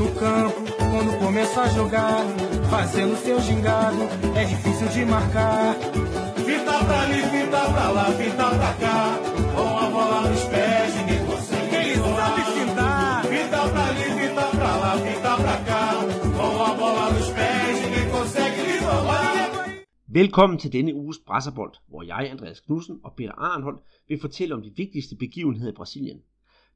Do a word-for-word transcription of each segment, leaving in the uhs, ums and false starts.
no campo, quando começa a jogar, fazendo seu gingado, é difícil de marcar. Fita pra ali, fita pra lá, fita pra cá, com a bola nos pés, ninguém consegue. Ele sabe fintar. Fita pra ali, fita pra lá, fita pra cá, com a bola nos pés, ninguém consegue lhe roubar. Velkommen til denne uges Brasserbold, hvor jeg, Andreas Knudsen og Peter Arnholdt vil fortælle om de vigtigste begivenheder i Brasilien.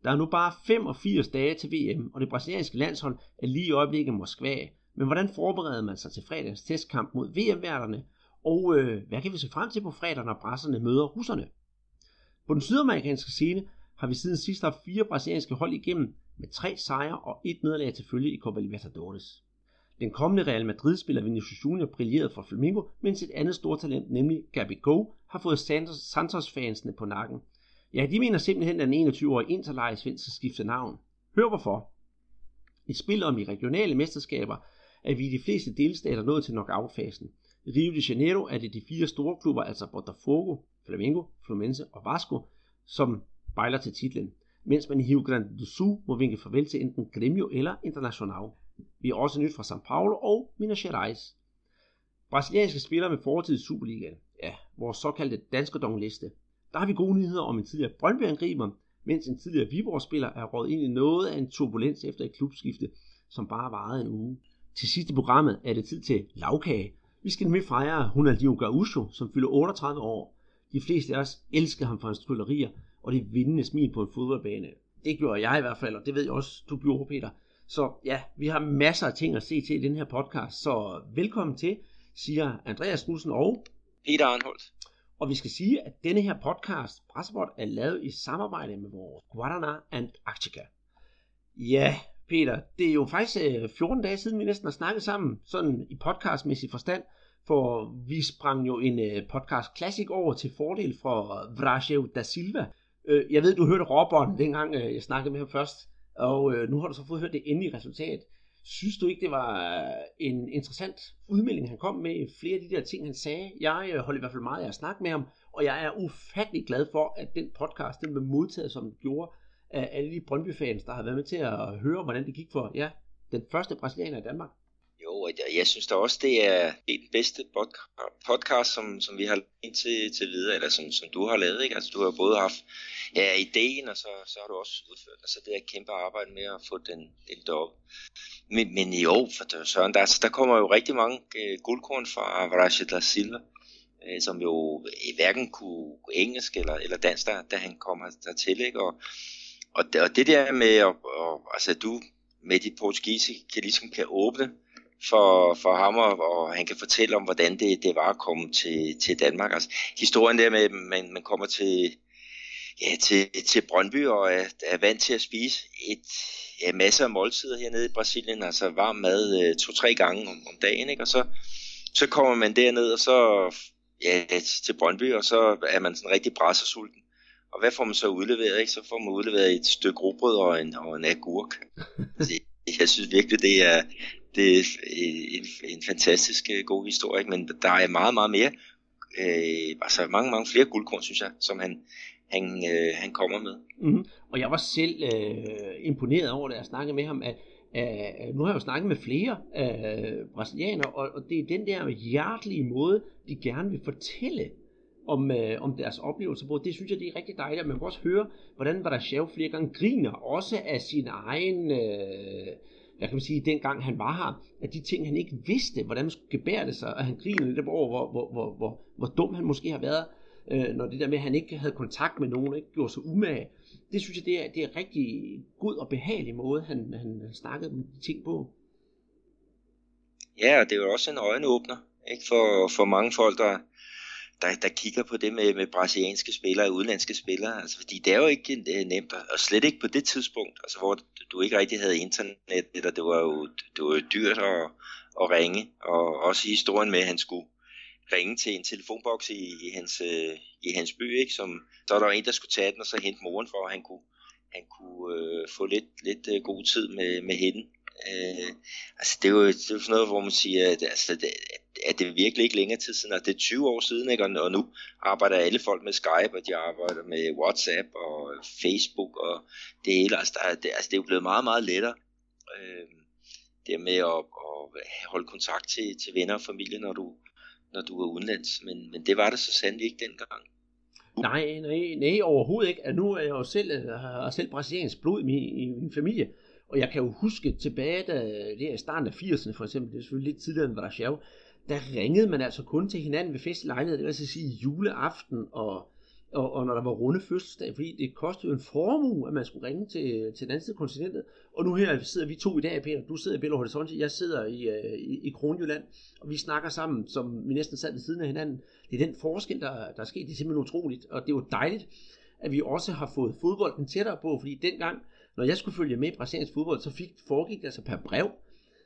Der er nu bare femogfirs dage til V M, og det brasilianske landshold er lige i øjeblikket Moskva. Men hvordan forbereder man sig til fredagens testkamp mod V M-værterne? Og øh, hvad kan vi se frem til på fredag, når brasserne møder russerne? På den sydamerikanske scene har vi siden sidst haft fire brasilianske hold igennem med tre sejre og et nederlag til følge i Copa Libertadores. Den kommende Real Madrid-spiller Vinicius Junior brillerede for Flamengo, mens et andet stortalent, nemlig Gabigol, har fået Santos-fansene på nakken. Ja, de mener simpelthen, at den enogtyve-årige interlejesvend skal skifte navn. Hør hvorfor. I spil om de regionale mesterskaber er vi i de fleste delstater nået til knockout-fasen. I Rio de Janeiro er det de fire store klubber, altså Botafogo, Flamengo, Fluminense og Vasco, som bejler til titlen, mens man i Rio Grande do Sul må vinke farvel til enten Grêmio eller Internacional. Vi har også nyt fra São Paulo og Minas Gerais. Brasilianske spillere med fortid i Superligaen, ja, vores såkaldte danskerdongliste. Der har vi gode nyheder om en tidligere Brøndby-angriber, mens en tidligere Viborg-spiller er røget ind i noget af en turbulens efter et klubskifte, som bare varede en uge. Til sidste programmet er det tid til lavkage. Vi skal nemlig fejre Ronaldinho Gaucho, som fylder otteogtredive år. De fleste af os elsker ham for hans tryllerier og det vindende smil på en fodboldbane. Det gjorde jeg i hvert fald, og det ved jeg også, du gjorde, Peter. Så ja, vi har masser af ting at se til i den her podcast, så velkommen til, siger Andreas Knudsen og Peter Arnholdt. Og vi skal sige, at denne her podcast, Brasserbold, er lavet i samarbejde med vores Guarana Antarctica. Ja, Peter, det er jo faktisk fjorten dage siden, vi næsten har snakket sammen, sådan i podcastmæssig forstand, for vi sprang jo en podcast classic over til fordel for Avaraje da Silva. Jeg ved, du hørte råbånden, dengang jeg snakkede med ham først, og nu har du så fået hørt det endelige resultat. Synes du ikke, det var en interessant udmelding, han kom med? Flere af de der ting, han sagde. Jeg holder i hvert fald meget af at snakke med ham, og jeg er ufattelig glad for, at den podcast, den blev modtaget, som den gjorde, af alle de Brøndby-fans, der har været med til at høre, hvordan det gik for ja, den første brasilianer i Danmark. Jo, jeg, jeg synes da også, det er, det er den bedste podcast, som, som vi har lavet til, til videre, eller som, som du har lavet, ikke? Altså, du har både haft ja, ideen, og så, så har du også udført, og så det her kæmpe arbejde med at få den, den deroppe. Men, men jo, for det, Søren, der, altså, der kommer jo rigtig mange øh, guldkorn fra Avaraje da Silva, øh, som jo hverken kunne engelsk eller, eller dansk, da, da han kom hertil, ikke? Og, og, og det der med, at og, altså, du med dit portugisisk kan ligesom kan åbne, For, for ham, og, og han kan fortælle om, hvordan det, det var at komme til, til Danmark. Altså, historien der med, at man, man kommer til, ja, til, til Brøndby og er, er vant til at spise et, ja, masser af måltider hernede i Brasilien, altså varm mad to-tre gange om, om dagen, ikke? Og så, så kommer man derned og så, ja, til Brøndby, og så er man sådan rigtig brassersulten. Og hvad får man så udleveret? Ikke? Så får man udleveret et stykke rugbrød og en, og en agurk. Altså, jeg synes virkelig, det er... Det er en, en fantastisk god historie, ikke? Men der er meget, meget mere, øh, altså mange, mange flere guldkorn, synes jeg, som han, han, øh, han kommer med. Mm-hmm. Og jeg var selv øh, imponeret over, da jeg snakkede med ham, at øh, nu har jeg jo snakket med flere øh, brasilianere, og, og det er den der hjertelige måde, de gerne vil fortælle om, øh, om deres oplevelser på. Det synes jeg, det er rigtig dejligt, og man kan også høre, hvordan Rajshel flere gange griner, også af sin egen... Øh, Jeg kan sige, at dengang han var her, at de ting, han ikke vidste, hvordan man skulle gebære det sig, og han griner lidt over, hvor, hvor, hvor, hvor, hvor dum han måske har været, øh, når det der med, at han ikke havde kontakt med nogen, og ikke gjorde sig umage. Det synes jeg, det er, det er rigtig god og behagelig måde, han, han snakkede om de ting på. Ja, og det er jo også en øjenåbner, ikke? For, for mange folk, der, der, der kigger på det med, med brasilianske spillere og udenlandske spillere, altså, fordi det er jo ikke nemt, og slet ikke på det tidspunkt, altså, hvor du ikke rigtig havde internet, eller det var jo, det var jo dyrt at, at ringe, og også historien med, at han skulle ringe til en telefonboks i, i, hans, i hans by, ikke? Som, så var der en, der skulle tage den, og så hente moren for, at han kunne, han kunne øh, få lidt, lidt god tid med, med hende. Øh, altså det er, jo, det er jo sådan noget, hvor man siger, at, altså, det, at det er virkelig ikke længere tid siden, at det er tyve år siden, ikke? Og, og nu arbejder alle folk med Skype, og de arbejder med WhatsApp og Facebook og det hele, altså, der, det, altså det er jo blevet meget, meget lettere. Øh, det med at, at holde kontakt til, til venner og familie, når du, når du er udenlands. Men, men det var det så sandelig ikke dengang. Nej, nej, nej, overhovedet ikke. Og nu er jeg jo selv, jeg har selv brasiliansk blod i min, i min familie. Og jeg kan jo huske tilbage, da det er i starten af firserne for eksempel, det er selvfølgelig lidt tidligere end Rajshel, der ringede man altså kun til hinanden ved festlejlighed, det vil altså sige juleaften og, og, og når der var runde fødselsdag, fordi det kostede jo en formue, at man skulle ringe til, til den anden side af kontinentet. Og nu her sidder vi to i dag, Peter, du sidder i Belo Horizonte, jeg sidder i, i, i Kronjylland, og vi snakker sammen, som vi næsten sad ved siden af hinanden. Det er den forskel, der, der er sket, det er simpelthen utroligt, og det er jo dejligt, at vi også har fået fodbolden tættere på, fordi dengang, når jeg skulle følge med i brasiliansk fodbold, så fik, foregik det altså per brev.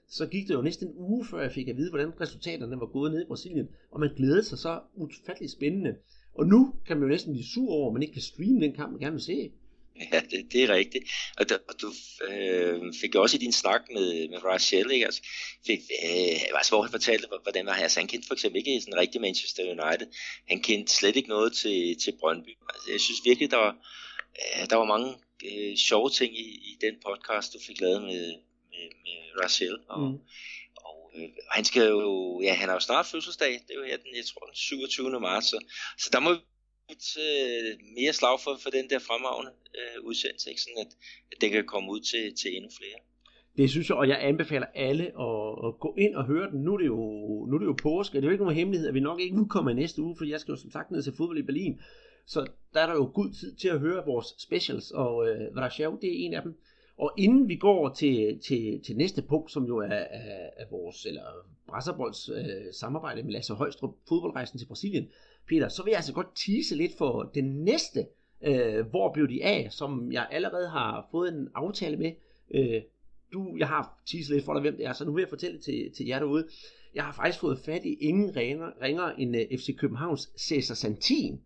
Så gik det jo næsten en uge, før jeg fik at vide, hvordan resultaterne var gået nede i Brasilien. Og man glædede sig så ufatteligt spændende. Og nu kan man jo næsten blive sur over, at man ikke kan streame den kamp, man gerne vil se. Ja, det, det er rigtigt. Og, der, og du øh, fik jo også i din snak med, med Rajshel, ikke? Altså, fik, øh, altså, hvor han fortalte, hvordan var han? Altså, han kendte for eksempel ikke sådan rigtig Manchester United. Han kendte slet ikke noget til, til Brøndby. Altså, jeg synes virkelig, der var, øh, der var mange øh, sjove ting i, i den podcast, du fik lavet med med Rajshel, og, mm. og, øh, og han skal jo, ja, han har jo snart fødselsdag, det er jo her den, jeg tror, den syvogtyvende marts, så, så der må vi øh, mere slag for, for den der fremragende øh, udsendelse, ikke? Sådan at, at det kan komme ud til, til endnu flere. Det synes jeg, og jeg anbefaler alle at, at gå ind og høre den. Nu er det jo, nu er det jo påske, det er jo ikke nogen hemmelighed, at vi nok ikke udkommer næste uge, fordi jeg skal jo som sagt ned til fodbold i Berlin, så der er der jo god tid til at høre vores specials, og øh, Rajshel, det er en af dem. Og inden vi går til, til, til næste punkt, som jo er, er, er vores, eller Brasserbolds øh, samarbejde med Lasse Højstrup, fodboldrejsen til Brasilien, Peter, så vil jeg altså godt tease lidt for den næste, øh, hvor blev de af, som jeg allerede har fået en aftale med. Øh, du, jeg har teaset lidt for dig, hvem det er, så nu vil jeg fortælle til, til jer derude. Jeg har faktisk fået fat i ingen ringer, ringer end øh, F C Københavns Cesar Santin,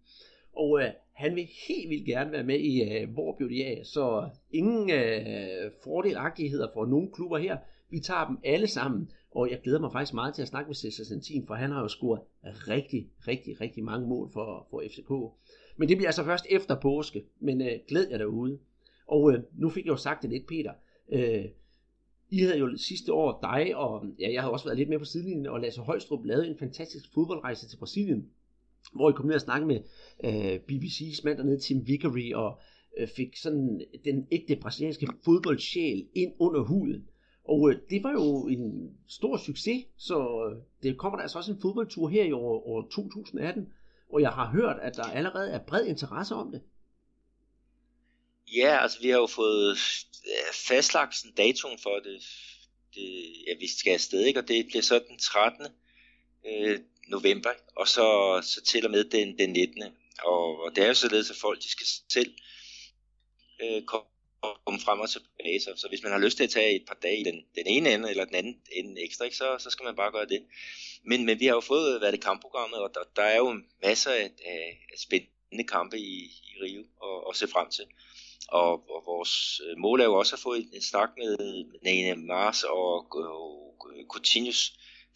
og øh, han vil helt vildt gerne være med i, øh, hvor blev de af, så ingen øh, fordelagtigheder for nogle klubber her. Vi tager dem alle sammen, og jeg glæder mig faktisk meget til at snakke med Cesar Santin, for han har jo scoret rigtig, rigtig, rigtig mange mål for, for F C K. Men det bliver altså først efter påske, men øh, glæd jer derude. Og øh, nu fik jeg jo sagt det lidt, Peter. Øh, I havde jo sidste år dig, og ja, jeg havde også været lidt med på sidelinjen, og Lasse Højstrup lavede en fantastisk fodboldrejse til Brasilien, hvor jeg kom ned og snakke med øh, B B C's mand dernede, Tim Vickery, og øh, fik sådan den ægte brasilianske fodboldsjæl ind under huden. Og øh, det var jo en stor succes, så øh, det kommer der altså også en fodboldtur her i år, år to tusind atten, og jeg har hørt, at der allerede er bred interesse om det. Ja, altså vi har jo fået fastlagt sådan datoen for det, det ja, vi skal afsted, ikke? Og det bliver så den trettende Øh, november, og så, så til og med den, den nittende Og, og det er jo således, at folk de skal selv øh, komme frem og tilbage. Så, så hvis man har lyst til at tage et par dage i den, den ene ende, eller den anden ende ekstra, ikke, så, så skal man bare gøre det. Men, men vi har jo fået været i kampprogrammet, og der, der er jo masser af, af spændende kampe i, i Rio at se frem til. Og, og vores mål er jo også at få en, en snak med Neymar og, og Coutinhos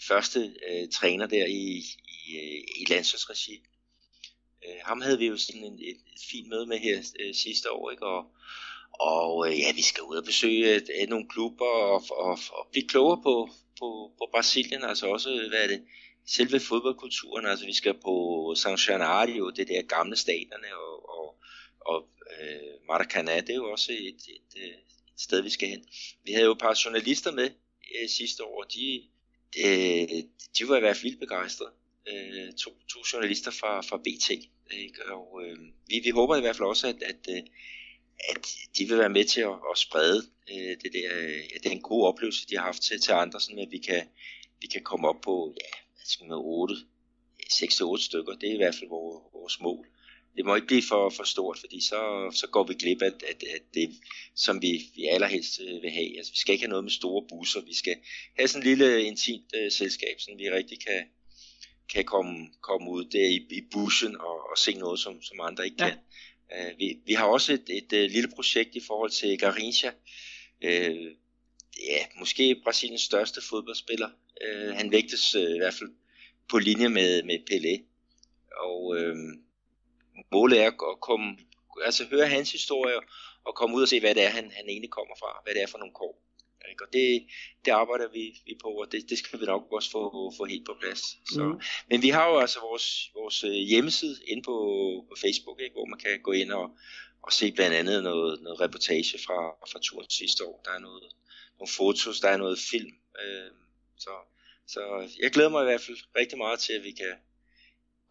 første øh, træner der i, i, i landsholdsregi. Øh, ham havde vi jo sådan en, et, et fint møde med her øh, sidste år, ikke? Og, og øh, ja, vi skal ud og besøge øh, nogle klubber og, og, og blive klogere på, på, på Brasilien, altså også, hvad er det, selve fodboldkulturen, altså vi skal på São Januário, det der gamle staterne, og, og, og øh, Maracanã, det er jo også et, et, et, et sted, vi skal hen. Vi havde jo et par journalister med øh, sidste år, de Øh, de var i hvert fald vildt begejstrede, øh, to, to journalister fra, fra B T, ikke? Og øh, vi, vi håber i hvert fald også, at, at, at de vil være med til at, at sprede øh, det der, ja, den gode oplevelse, de har haft til, til andre, sådan at vi kan, vi kan komme op på, ja, altså med otte, seks til otte stykker, det er i hvert fald vores, vores mål. Det må ikke blive for, for stort, fordi så, så går vi glip af at, at, at det, som vi, vi allerhelst vil have. Altså, vi skal ikke have noget med store busser. Vi skal have sådan en lille intimt uh, selskab, så vi rigtig kan, kan komme, komme ud der i, i bussen og, og se noget, som, som andre ikke ja. kan. Uh, vi, vi har også et, et, et lille projekt i forhold til Garrincha. Uh, ja, måske Brasiliens største fodboldspiller. Uh, han vægtes uh, i hvert fald på linje med, med Pelé. Og Uh, målet er at komme, altså høre hans historie og komme ud og se, hvad det er, han, han egentlig kommer fra, hvad det er for nogle kår. Ikke? Og det, det arbejder vi, vi på, og det, det skal vi nok også få, få helt på plads. Så. Mm. Men vi har jo altså vores, vores hjemmeside inde på, på Facebook, ikke? Hvor man kan gå ind og, og se blandt andet noget, noget reportage fra, fra turen sidste år. Der er noget, nogle fotos, der er noget film. Øh, så, så jeg glæder mig i hvert fald rigtig meget til, at vi kan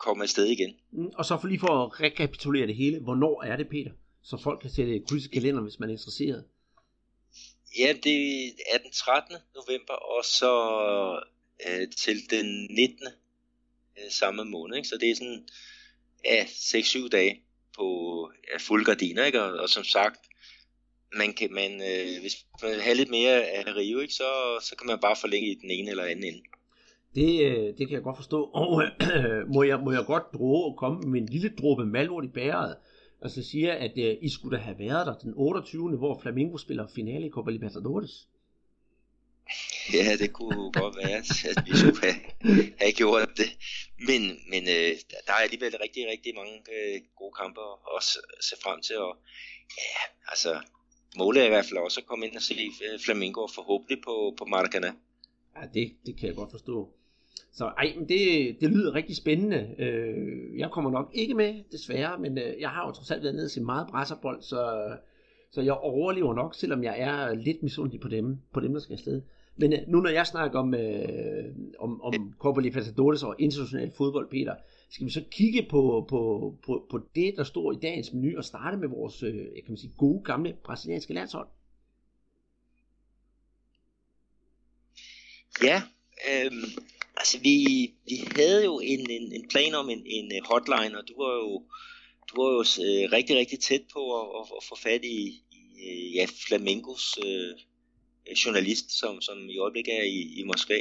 komme afsted igen. Mm. Og så for lige for at rekapitulere det hele, hvornår er det, Peter? Så folk kan sætte kryds i kalenderen, hvis man er interesseret. Ja, det er den trettende november, og så øh, til den nittende Øh, samme måned, ikke? Så det er sådan ja, seks syv dage på ja, fuld gardiner, ikke? Og, og som sagt, man kan, man, øh, hvis man vil have lidt mere af Rio, ikke? Så, så kan man bare forlænge i den ene eller anden ende. Det, det kan jeg godt forstå. Og øh, må, jeg, må jeg godt droge og komme med en lille dråbe malort i bæret? Og så siger, at øh, I skulle da have været der den otteogtyvende hvor Flamengo spiller finale i Copa Libertadores. Ja, det kunne godt være, at vi skulle have, have gjort det. Men, men øh, der er alligevel rigtig, rigtig mange øh, gode kampe at se frem til. Og ja, altså, målet er i hvert fald også at komme ind og se Flamengo og forhåbentlig på, på Maracana. Ja, det, det kan jeg godt forstå. Så ej, men det, det lyder rigtig spændende. Øh, jeg kommer nok ikke med, desværre, men øh, jeg har jo trods alt været nede og set meget brasserbold, så, så jeg overlever nok, selvom jeg er lidt misundelig på dem, på dem der skal afsted. Men øh, nu når jeg snakker om, øh, om, om Copa Libertadores og international fodbold, Peter, skal vi så kigge på, på, på, på det, der står i dagens menu, og starte med vores øh, kan man sige, gode, gamle brasilianske landshold? Ja, øh... altså, vi, vi havde jo en, en, en plan om en, en hotline, og du var jo, du var jo øh, rigtig, rigtig tæt på at, at, at få fat i, i ja, Flamengos øh, journalist, som, som i øjeblikket er i, i Moskva.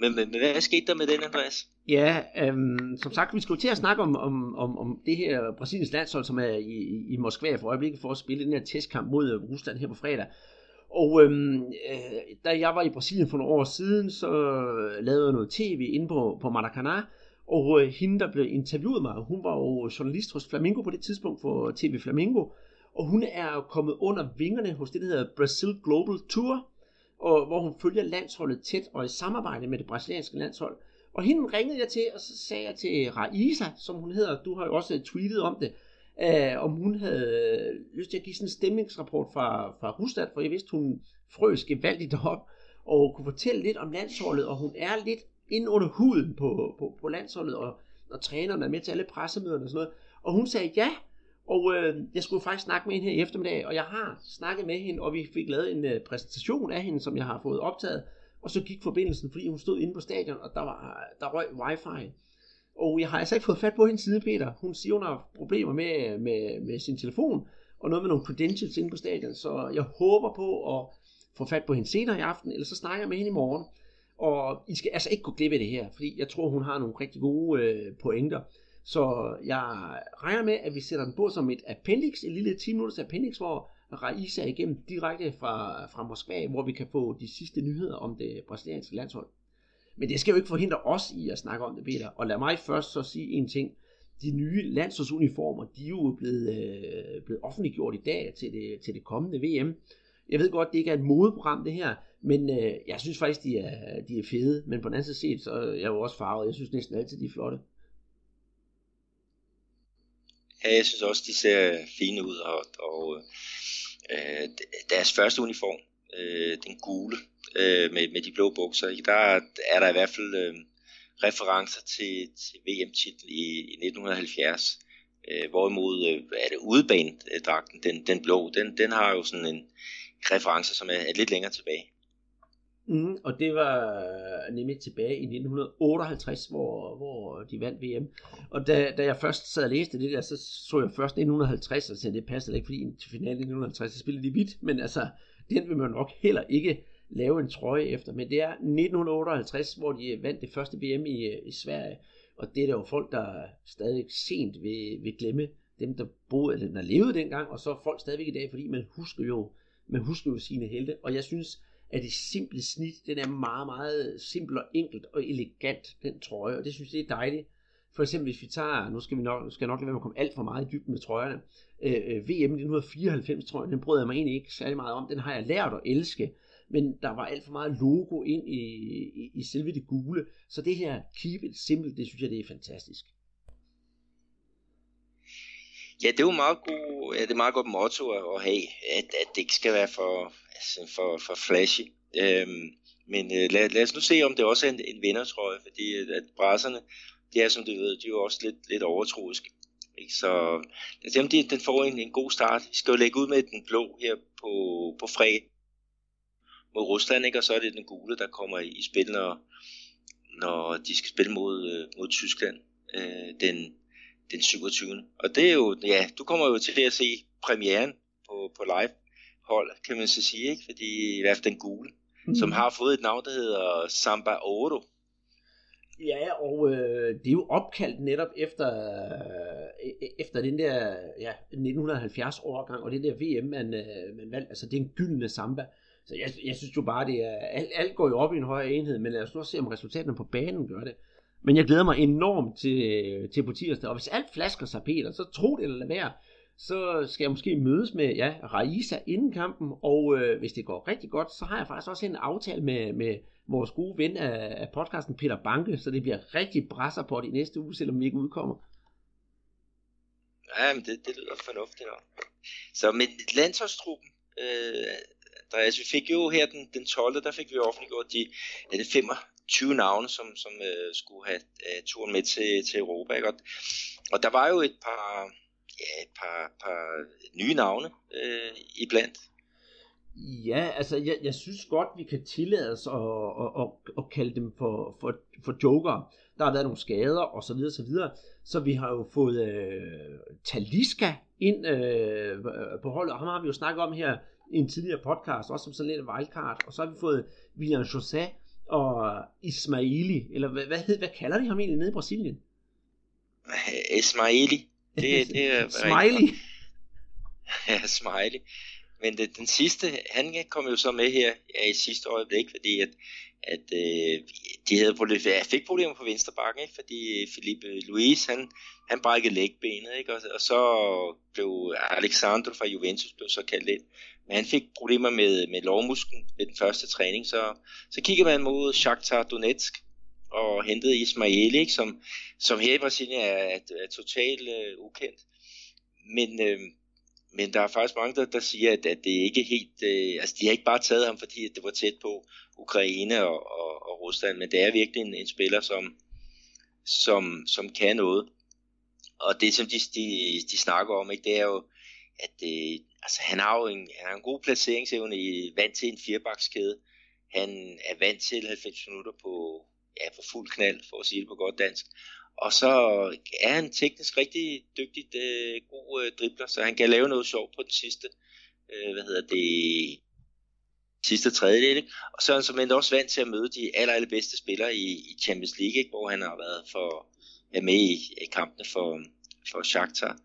Men, men, men hvad skete der med den, Andreas? Ja, øhm, som sagt, vi skal jo til at snakke om, om, om, om det her Brasiliens landshold, som er i, i Moskva for øjeblikket, for at spille den her testkamp mod Rusland her på fredag. Og øhm, øh, da jeg var i Brasilien for nogle år siden, så lavede jeg noget tv inde på, på Maracanã, og øh, hende, der blev interviewet mig, hun var jo journalist hos Flamengo på det tidspunkt for T V Flamengo, og hun er kommet under vingerne hos det, der hedder Brazil Global Tour, og, hvor hun følger landsholdet tæt og i samarbejde med det brasilianske landshold. Og hende ringede jeg til, og så sagde jeg til Raisa, som hun hedder, du har jo også tweetet om det, Uh, om hun havde lyst til at give sådan en stemningsrapport fra, fra Rusland, for jeg vidste, hun frøs gevaldigt op og kunne fortælle lidt om landsholdet, og hun er lidt inde under huden på, på, på landsholdet, og, og trænerne er med til alle pressemøderne og sådan noget, og hun sagde ja, og uh, jeg skulle faktisk snakke med hende her i eftermiddag, og jeg har snakket med hende, og vi fik lavet en uh, præsentation af hende, som jeg har fået optaget, og så gik forbindelsen, fordi hun stod inde på stadion, og der, var, der røg wifi. Og jeg har altså ikke fået fat på hendes side, Peter. Hun siger, hun har problemer med, med, med sin telefon, og noget med nogle credentials inde på stadion, så jeg håber på at få fat på hende senere i aften, eller så snakker jeg med hende i morgen. Og I skal altså ikke gå glip af det her, fordi jeg tror, hun har nogle rigtig gode øh, pointer. Så jeg regner med, at vi sætter den på som et appendix, et lille ti minutters appendix, hvor Raisa er igennem direkte fra, fra Moskva, hvor vi kan få de sidste nyheder om det brasilianske landshold. Men det skal jo ikke forhindre os i at snakke om det, Peter. Og lad mig først så sige en ting. De nye landsholdsuniformer, de er jo blevet, øh, blevet offentliggjort i dag til det, til det kommende V M. Jeg ved godt, det ikke er et modeprogram, det her. Men øh, jeg synes faktisk, de er, de er fede. Men på den anden side, så er jeg jo også farvet. Jeg synes næsten altid, de er flotte. Ja, jeg synes også, de ser fine ud. Og, og øh, deres første uniform, øh, den gule, Med, med de blå bukser, der er der i hvert fald øh, referencer til, til V M-titlen i, i nitten halvfjerds, øh, hvorimod øh, er det udebanedragten, den, den blå, den, den har jo sådan en reference, som er, er lidt længere tilbage. Mm, og det var nemlig tilbage i nitten otteoghalvtreds, hvor, hvor de vandt V M. Og da, da jeg først sad og læste det der, så så jeg først nitten halvtreds, og sagde, det passer ikke, fordi til finalen nitten halvtreds, så spillede de hvidt, men altså, den vil man nok heller ikke lave en trøje efter, men det er nitten otteoghalvtreds, hvor de vandt det første V M i, i Sverige, og det er der jo folk, der stadig sent vil, vil glemme, dem der boede, eller der levede dengang, og så folk stadigvæk i dag, fordi man husker jo, man husker jo sine helte, og jeg synes, at det simple snit, den er meget, meget simpel og enkelt og elegant, den trøje, og det synes jeg er dejligt. For eksempel hvis vi tager, nu skal vi nok, skal jeg nok lade være med at komme alt for meget i dybden med trøjerne, øh, V M nitten fireoghalvfems trøjen, den brød jeg mig egentlig ikke særlig meget om, den har jeg lært at elske, men der var alt for meget logo ind i, i, i selve det gule, så det her keep it simple, det synes jeg, det er fantastisk. Ja, det er jo meget god, ja, det er meget godt motto at have, at, at det ikke skal være for, altså for, for flashy. Øhm, men lad, lad os nu se, om det også er en, en vindertrøje, fordi at brasserne, det er som du ved, de er jo også lidt, lidt overtroiske. Ikke? Så lad os se, om de, den får en, en god start. Vi skal jo lægge ud med den blå her på, på fredag mod Rusland, ikke? Og så er det den gule, der kommer i spil, når, når de skal spille mod, mod Tyskland øh, den den syvogtyvende Og det er jo, ja, du kommer jo til at se premieren på, på live-hold, kan man så sige, ikke? Fordi i hvert fald den gule, mm. som har fået et navn, der hedder Samba Odo. Ja, og øh, det er jo opkaldt netop efter, øh, efter den der ja, nitten halvfjerds-årgang, og det der V M, man, øh, man valgte, altså det er en gyldne samba. Så jeg, jeg synes jo bare, det er, alt, alt går jo op i en højere enhed, men lad os nu se, om resultaterne på banen gør det. Men jeg glæder mig enormt til, til på tirsdag, og hvis alt flasker sig, Peter, så tro det eller lad være, så skal jeg måske mødes med ja, Raisa inden kampen, og øh, hvis det går rigtig godt, så har jeg faktisk også en aftale med, med vores gode ven af, af podcasten, Peter Banke, så det bliver rigtig brasser på det i næste uge, selvom vi ikke udkommer. Ja, men det, det lyder fornuftigt nok. Så med landsholdstruppen, øh, der, altså, vi fik jo her den, den tolvte der fik vi offentliggjort de, de femogtyve navne, som, som øh, skulle have øh, turen med til, til Europa. Ikke? Og der var jo et par, ja, et par, par nye navne øh, iblandt. Ja, altså jeg, jeg synes godt, vi kan tillade os at, at, at, at kalde dem for, for, for joker. Der har været nogle skader og så videre, så videre. Så vi har jo fået øh, Talisca ind øh, på holdet, og ham har vi jo snakket om her i en tidligere podcast, også som sådan lidt wildcard. Og så har vi fået Willian José og Ismaili, eller hvad, hvad, hed, hvad kalder de ham egentlig nede i Brasilien? Ismaili. Det, det er Smiley. Ja, Smiley. Men det, den sidste, han kom jo så med her ja, i sidste øjeblik, fordi at, at øh, de havde problemer, jeg fik problemer på venstre bakken, ikke? Fordi Felipe Luis, han, han brækkede lægbenet, ikke? Og, og så blev Alexandro fra Juventus blev så kaldt ind. Men han fik problemer med, med lårmusklen ved den første træning, så, så kiggede man mod Shakhtar Donetsk og hentede Ismaili, ikke? Som, som her i Brasilien er, er, er totalt øh, ukendt. Men... Øh, Men der er faktisk mange, der, der siger, at, at det ikke helt... Øh, altså, de har ikke bare taget ham, fordi det var tæt på Ukraine og, og, og Rusland, men det er virkelig en, en spiller, som, som, som kan noget. Og det, som de, de, de snakker om, ikke, det er jo, at øh, altså, han har jo en, han har en god placeringsevne, i vant til en firebakskæde. Han er vant til halvfems minutter på, ja, på fuld knald, for at sige det på godt dansk. Og så er han teknisk rigtig dygtigt øh, god øh, dribler, så han kan lave noget sjovt på den sidste, øh, hvad hedder det, sidste tredjedel. Og så er han som også vant til at møde de aller, aller bedste spillere i, i Champions League, ikke? Hvor han har været for, er med i, i kampene for, for Shakhtar.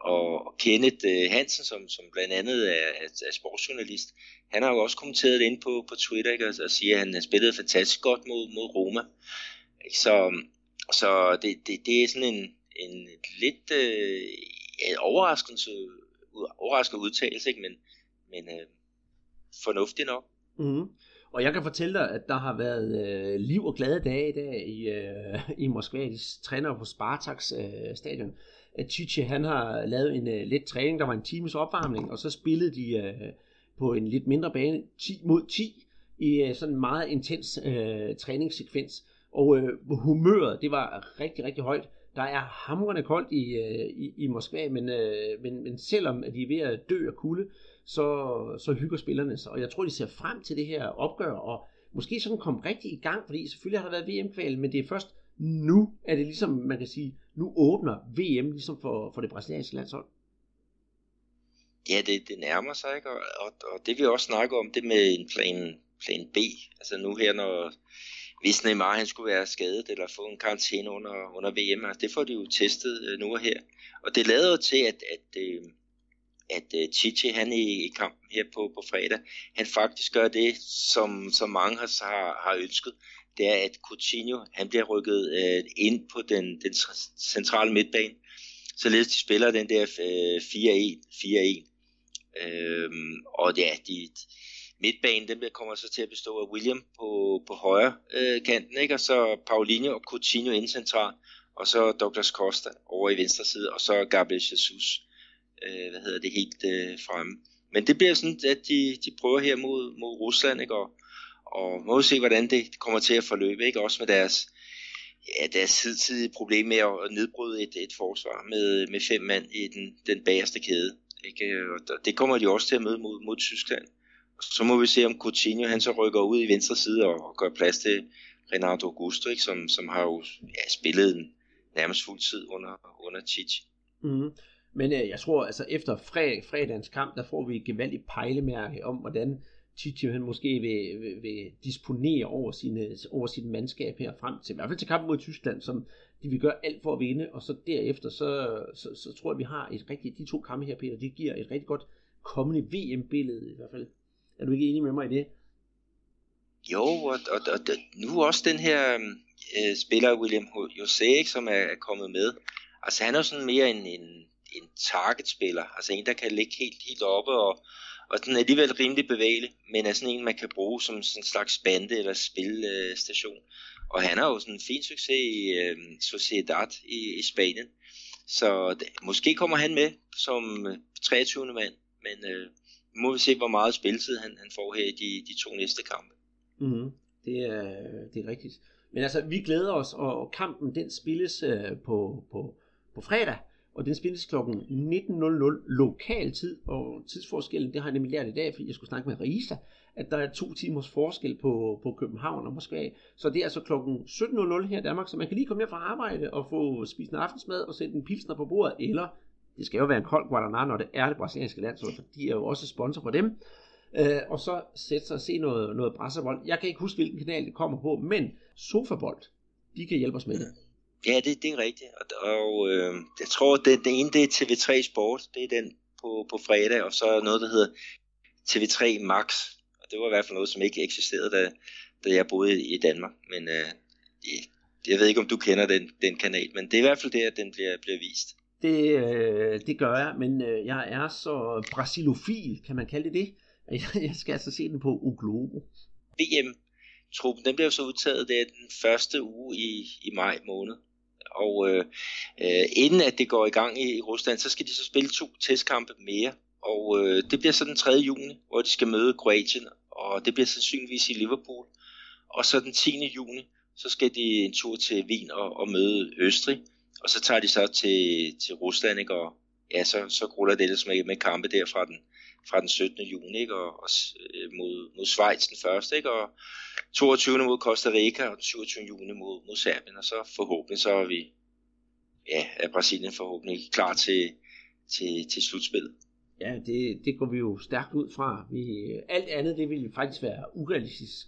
Og, og Kenneth øh, Hansen, som, som blandt andet er, er, er sportsjournalist, han har jo også kommenteret det inde på, på Twitter, ikke? Og, og siger, at han har spillet fantastisk godt mod, mod Roma. Så... Så det, det, det er sådan en, en lidt øh, en overraskelse, overraskende udtalelse, ikke? men, men øh, fornuftig nok. Mm-hmm. Og jeg kan fortælle dig, at der har været øh, liv og glade dage i dag i, øh, i Moskva. De træner på Spartaks øh, stadion. Tite, han har lavet en øh, let træning, der var en times opvarmning, og så spillede de øh, på en lidt mindre bane ti mod ti i øh, sådan en meget intens øh, træningssekvens. Og øh, humøret, det var rigtig, rigtig højt. Der er hamrende koldt i, øh, i, i Moskva, men, øh, men, men selvom de er ved at dø af kulde, så, så hygger spillerne sig. Og jeg tror, de ser frem til det her opgør, og måske sådan komme rigtig i gang, fordi selvfølgelig har der været V M-kval, men det er først nu, at det ligesom, man kan sige, nu åbner V M ligesom for, for det brasilianske landshold. Ja, det, det nærmer sig, ikke? Og, og, og det vi også snakker om, det med en plan, plan B, altså nu her, når... Hvis Neymar han skulle være skadet eller få en karantæne under, under V M, altså det får de jo testet øh, nu og her. Og det lader jo til, at, at, øh, at øh, Tite han i, i kampen her på, på fredag, han faktisk gør det, som, som mange har, har ønsket. Det er, at Coutinho han bliver rykket øh, ind på den, den centrale midtbane, således de spiller den der øh, fire en. Øh, og ja, de... Midtbanen, den kommer så til at bestå af William på, på højre øh, kanten, ikke? Og så Paulinho og Coutinho indcentralt, og så Douglas Costa over i venstre side, og så Gabriel Jesus, øh, hvad hedder det, helt øh, fremme. Men det bliver sådan, at de, de prøver her mod, mod Rusland, ikke? Og, og må se, hvordan det kommer til at forløbe, ikke? Også med deres, ja, deres hidtidige problem med at nedbryde et, et forsvar med, med fem mand i den, den bagerste kæde, ikke? Og det kommer de også til at møde mod, mod Tyskland. Så må vi se, om Coutinho han så rykker ud i venstre side og, og gør plads til Renato Augusto, ikke? Som, som har jo ja, spillet en nærmest fuld tid under, under Tite. Mm-hmm. Men øh, jeg tror, altså efter fred, fredagens kamp, der får vi et gevaldigt pejlemærke om, hvordan Tite han måske vil, vil, vil disponere over, sine, over sit mandskab her frem til, i hvert fald til kampen mod Tyskland, som de vil gøre alt for at vinde, og så derefter, så, så, så tror jeg, vi har et rigtigt, de to kampe her, Peter, de giver et rigtig godt kommende V M-billede i hvert fald. Er du ikke enig med mig i det? Jo, og, og, og nu også den her øh, spiller, William José, som er, er kommet med. Altså han er jo sådan mere en, en, en targetspiller. Altså en, der kan ligge helt, helt oppe, og, og den er alligevel rimelig bevægelig, men er sådan en, man kan bruge som sådan en slags bande eller spilstation. Øh, og han har jo sådan en fin succes i øh, Sociedad i, i Spanien. Så det, måske kommer han med som treogtyvende mand, men... Øh, må vi se, hvor meget spilletid han, han får her i de, de to næste kampe. Mm-hmm. Det, er, det er rigtigt. Men altså, vi glæder os, og kampen den spilles øh, på, på, på fredag, og den spilles kl. nitten lokal tid, og tidsforskellen, det har jeg nemlig lært i dag, fordi jeg skulle snakke med Risa, at der er to timers forskel på, på København og Moskva. Så det er altså kl. sytten her i Danmark, så man kan lige komme hjem fra arbejde og få spist en aftensmad og sætte en pilsner på bordet, eller... Det skal jo være en kold Guaraná, når det er det brasilianske landshold, for de er jo også sponsor for dem. Øh, og så sætte sig og se noget, noget brasserbold. Jeg kan ikke huske, hvilken kanal det kommer på, men Sofabold, de kan hjælpe os med det. Ja, det, det er rigtigt. Og, og øh, jeg tror, det, det ene det er T V tre Sport, det er den på, på fredag, og så er noget, der hedder T V tre Max. Og det var i hvert fald noget, som ikke eksisterede, da, da jeg boede i Danmark. Men øh, jeg ved ikke, om du kender den, den kanal, men det er i hvert fald det, at den bliver, bliver vist. Det, øh, det gør jeg, men øh, jeg er så brasilofil, kan man kalde det det. Jeg, jeg skal altså se den på O Globo. V M-truppen, den bliver jo så udtaget der den første uge i, i maj måned. Og øh, øh, inden at det går i gang i, i Rusland, så skal de så spille to testkampe mere. Og øh, det bliver så den tredje juni, hvor de skal møde Kroatien, og det bliver sandsynligvis i Liverpool. Og så den tiende juni, så skal de en tur til Wien og, og møde Østrig. Og så tager de så til, til Rusland, ikke? Og ja, så, så ruller det ellers med, med kampe der fra den, fra den syttende juni, ikke? Og, og mod, mod Schweiz den første, ikke? Og toogtyvende mod Costa Rica, og den syvogtyvende juni mod, mod Serbien, og så forhåbentlig så er vi, ja, er Brasilien forhåbentlig klar til, til, til slutspillet. Ja, det, det går vi jo stærkt ud fra. Vi, alt andet, det ville faktisk være urealistisk.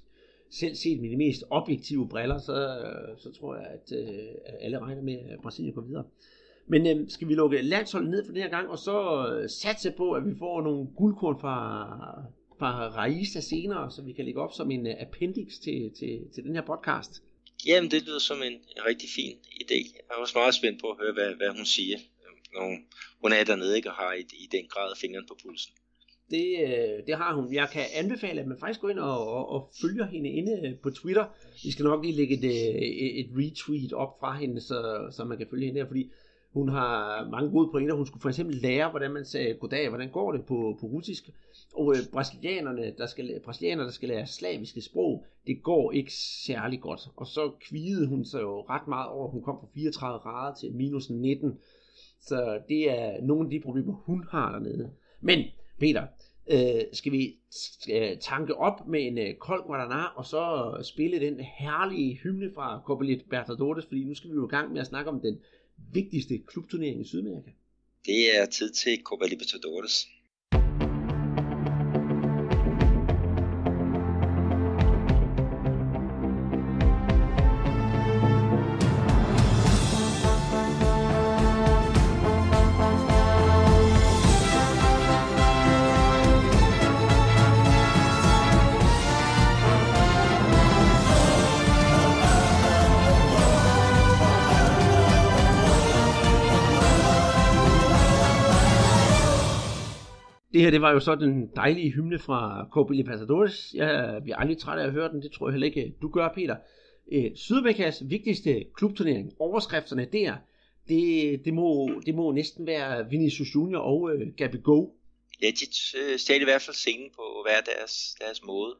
Selv set med de mest objektive briller, så, så tror jeg, at øh, alle regner med, at Brasilien går videre. Men øh, skal vi lukke landsholdet ned for den her gang, og så øh, satse på, at vi får nogle guldkorn fra, fra Raisa senere, så vi kan lægge op som en uh, appendix til, til, til den her podcast? Jamen, det lyder som en, en rigtig fin idé. Jeg er også meget spændt på at høre, hvad, hvad hun siger, når hun, hun er dernede, ikke, og har i, i den grad fingeren på pulsen. Det, det har hun. Jeg kan anbefale, at man faktisk går ind og, og, og følger hende inde på Twitter. Vi skal nok lige lægge et, et retweet op fra hende, så, så man kan følge hende der, fordi hun har mange gode pointer. Hun skulle for eksempel lære, hvordan man sagde goddag, hvordan går det på, på russisk. Og øh, brasilianerne, der skal, brasilianerne, der skal lære slaviske sprog, det går ikke særlig godt. Og så kvide hun sig jo ret meget over, hun kom fra fireogtredive grader til minus nitten. Så det er nogle af de problemer, hun har dernede. Men Peter, øh, skal vi øh, tanke op med en øh, kold Guaraná, og så spille den herlige hymne fra Copa Libertadores, fordi nu skal vi jo i gang med at snakke om den vigtigste klubturnering i Sydamerika. Det er tid til Copa Libertadores. Det her, det var jo så den dejlige hymne fra Copa Libertadores. Jeg bliver aldrig træt af at høre den, det tror jeg heller ikke, du gør, Peter. Sydamerikas vigtigste klubturnering, overskrifterne der, det, det, må, det må næsten være Vinicius Junior og øh, Gabigol. Ja, de øh, stjal i hvert fald scenen på hver deres, deres måde.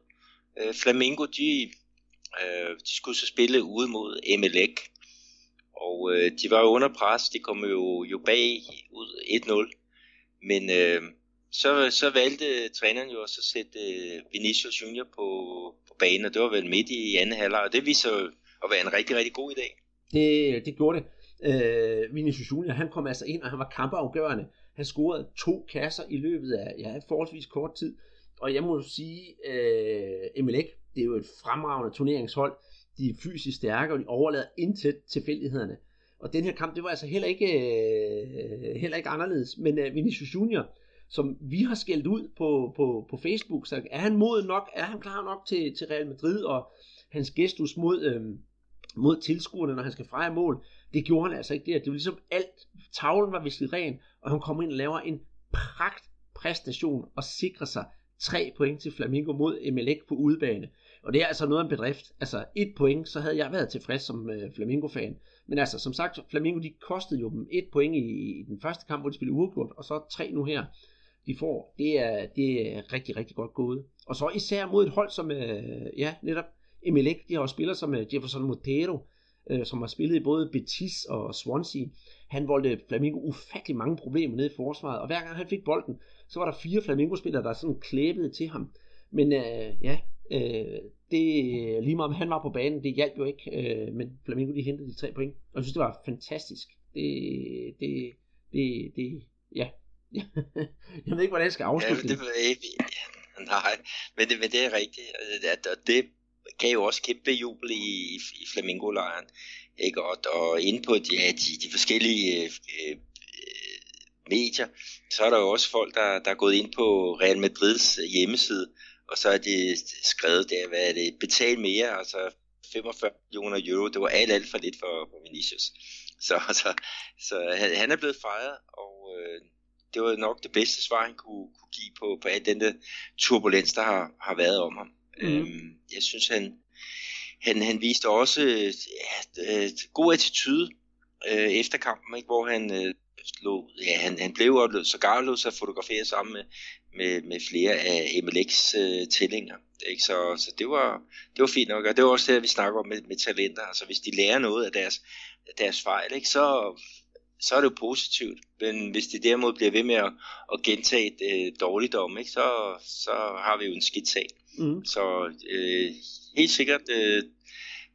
Øh, Flamengo, de, øh, de skulle så spille ude mod Emelec, og øh, de var jo under pres, de kom jo, jo bag ud et nul, men øh, så, så valgte træneren jo også at sætte øh, Vinicius Junior på, på banen, og det var vel midt i anden halvleg, og det viste sig at være en rigtig, rigtig god idé. Det, det gjorde det. Øh, Vinicius Junior, han kom altså ind, og han var kampafgørende. Han scorede to kasser i løbet af ja, forholdsvis kort tid. Og jeg må sige, øh, Emelec, det er jo et fremragende turneringshold. De er fysisk stærke, og de overlader intet tilfældighederne. Og den her kamp, det var altså heller ikke, øh, heller ikke anderledes. Men øh, Vinicius Junior, som vi har skældt ud på, på, på Facebook, så er han moden nok, er han klar nok til, til Real Madrid, og hans gestus mod, øh, mod tilskuerne, når han skal fra i mål, det gjorde han altså ikke der. Det var ligesom alt, tavlen var visket ren, og han kommer ind og laver en pragtpræstation og sikrer sig tre point til Flamengo mod Emelec på udebane. Og det er altså noget af en bedrift. Altså et point, så havde jeg været tilfreds som øh, Flamengo-fan. Men altså, som sagt, Flamengo, de kostede jo dem et point i, i den første kamp, hvor de spillede uafgjort, og så tre nu her, de får. Det er, det er rigtig, rigtig godt gået. Og så især mod et hold som, øh, ja, netop Emelec, de har også spillere som øh, Jefferson Montero, øh, som har spillet i både Betis og Swansea. Han voldte Flamengo ufattelig mange problemer nede i forsvaret, og hver gang han fik bolden, så var der fire Flamengo-spillere, der sådan klæbede til ham. Men øh, ja, øh, det, lige meget om han var på banen, det hjalp jo ikke, øh, men Flamengo, de hentede de tre point, og jeg synes, det var fantastisk. Det, det, det, det, ja. Jeg ved ikke, hvordan jeg skal afslutte det. Ja, nej, men det, men det er rigtigt, og det gav jo også kæmpe jubel i, i Flamengo-lejren, ikke? Og, og inde på de, de, de forskellige øh, medier, så er der jo også folk, der, der er gået ind på Real Madrids hjemmeside, og så er de skrevet der, hvad er det, betal mere, altså femogfyrre millioner euro, det var alt, alt for lidt for, for Vinicius. Så, så, så han er blevet fejret, og øh, det var nok det bedste svar, han kunne, kunne give på, på alt den der turbulens, der har, har været om ham. Mm. Øhm, jeg synes, han, han, han viste også ja, god attitude øh, efter kampen, ikke? Hvor han... Øh, Lå, ja, han, han blev og sågar lå sig fotograferet sammen med, med, med flere af Emeleks øh, tilhængere. Så, så det, var, det var fint nok, og det var også det, vi snakker om med, med talenter. Altså hvis de lærer noget af deres, deres fejl, ikke, så, så er det jo positivt. Men hvis de derimod bliver ved med at, at gentage et øh, dårligdom, ikke, så, så har vi jo en skidt sag. Mm. Så øh, helt sikkert... Øh,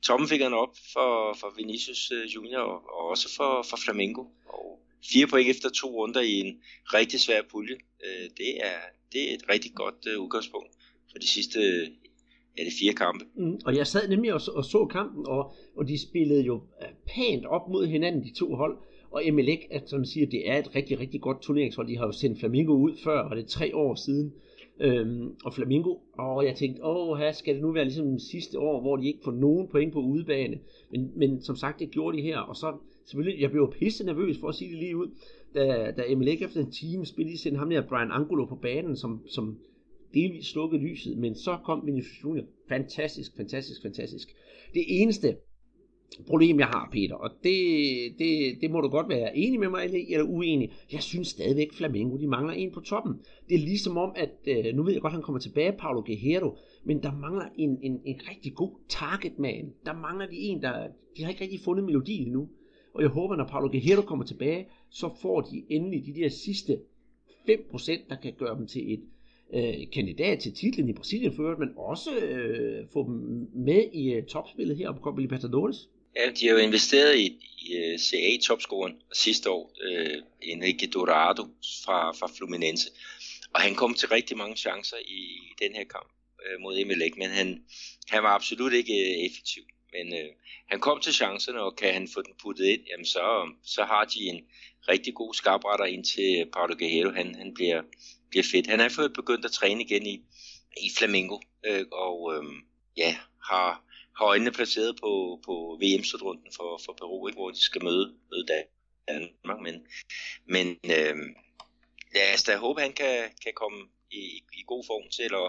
tommelfingeren op for, for Vinicius Junior og, og også for, for Flamengo. Og fire point efter to runder i en rigtig svær pulje, øh, det, er, det er et rigtig godt øh, udgangspunkt for de sidste ja, det fire kampe. Mm, og jeg sad nemlig og, og så kampen, og, og de spillede jo pænt op mod hinanden, de to hold. Og Emelec, at, som siger, det er et rigtig, rigtig godt turneringshold. De har jo sendt Flamengo ud før, og det er tre år siden. Øhm, og Flamengo, og jeg tænkte, åh, her skal det nu være ligesom sidste år, hvor de ikke får nogen point på udebane, men, men som sagt, det gjorde de her, og så selvfølgelig, jeg blev pisse nervøs for at sige det lige ud, da, da Emelec efter en time spillede, sendte ham der Brian Angulo på banen, som, som delvis slukkede lyset, men så kom Vinicius Junior, fantastisk, fantastisk, fantastisk. Det eneste problem, jeg har, Peter, og det, det, det må du godt være enig med mig, eller, eller uenig. Jeg synes stadigvæk, Flamengo, de mangler en på toppen. Det er ligesom om, at øh, nu ved jeg godt, han kommer tilbage, Paolo Guerrero, men der mangler en, en, en rigtig god targetman. Der mangler de en, der... De har ikke rigtig fundet melodien endnu. Og jeg håber, når Paolo Guerrero kommer tilbage, så får de endelig de der sidste fem procent, der kan gøre dem til et øh, kandidat til titlen i Brasilien for øvrigt, men også øh, få dem med i øh, topspillet her på Copa Libertadores. Ja, de har jo investeret i, i uh, C A-topscoren sidste år, øh, Enrique Dourado fra, fra Fluminense, og han kom til rigtig mange chancer i den her kamp øh, mod Emelec, men han, han var absolut ikke øh, effektiv, men øh, han kom til chancerne, og kan han få den puttet ind, jamen så, så har de en rigtig god skarpretter ind til Paolo Guerrero, han, han bliver, bliver fedt. Han er fået begyndt at træne igen i, i Flamengo, øh, og øh, ja, har... har øjnene placeret på, på V M-slutrunden for, for Peru, ikke, hvor de skal møde, møde Danmark, men, men øh, lad os da håbe, han kan, kan komme i, i god form til at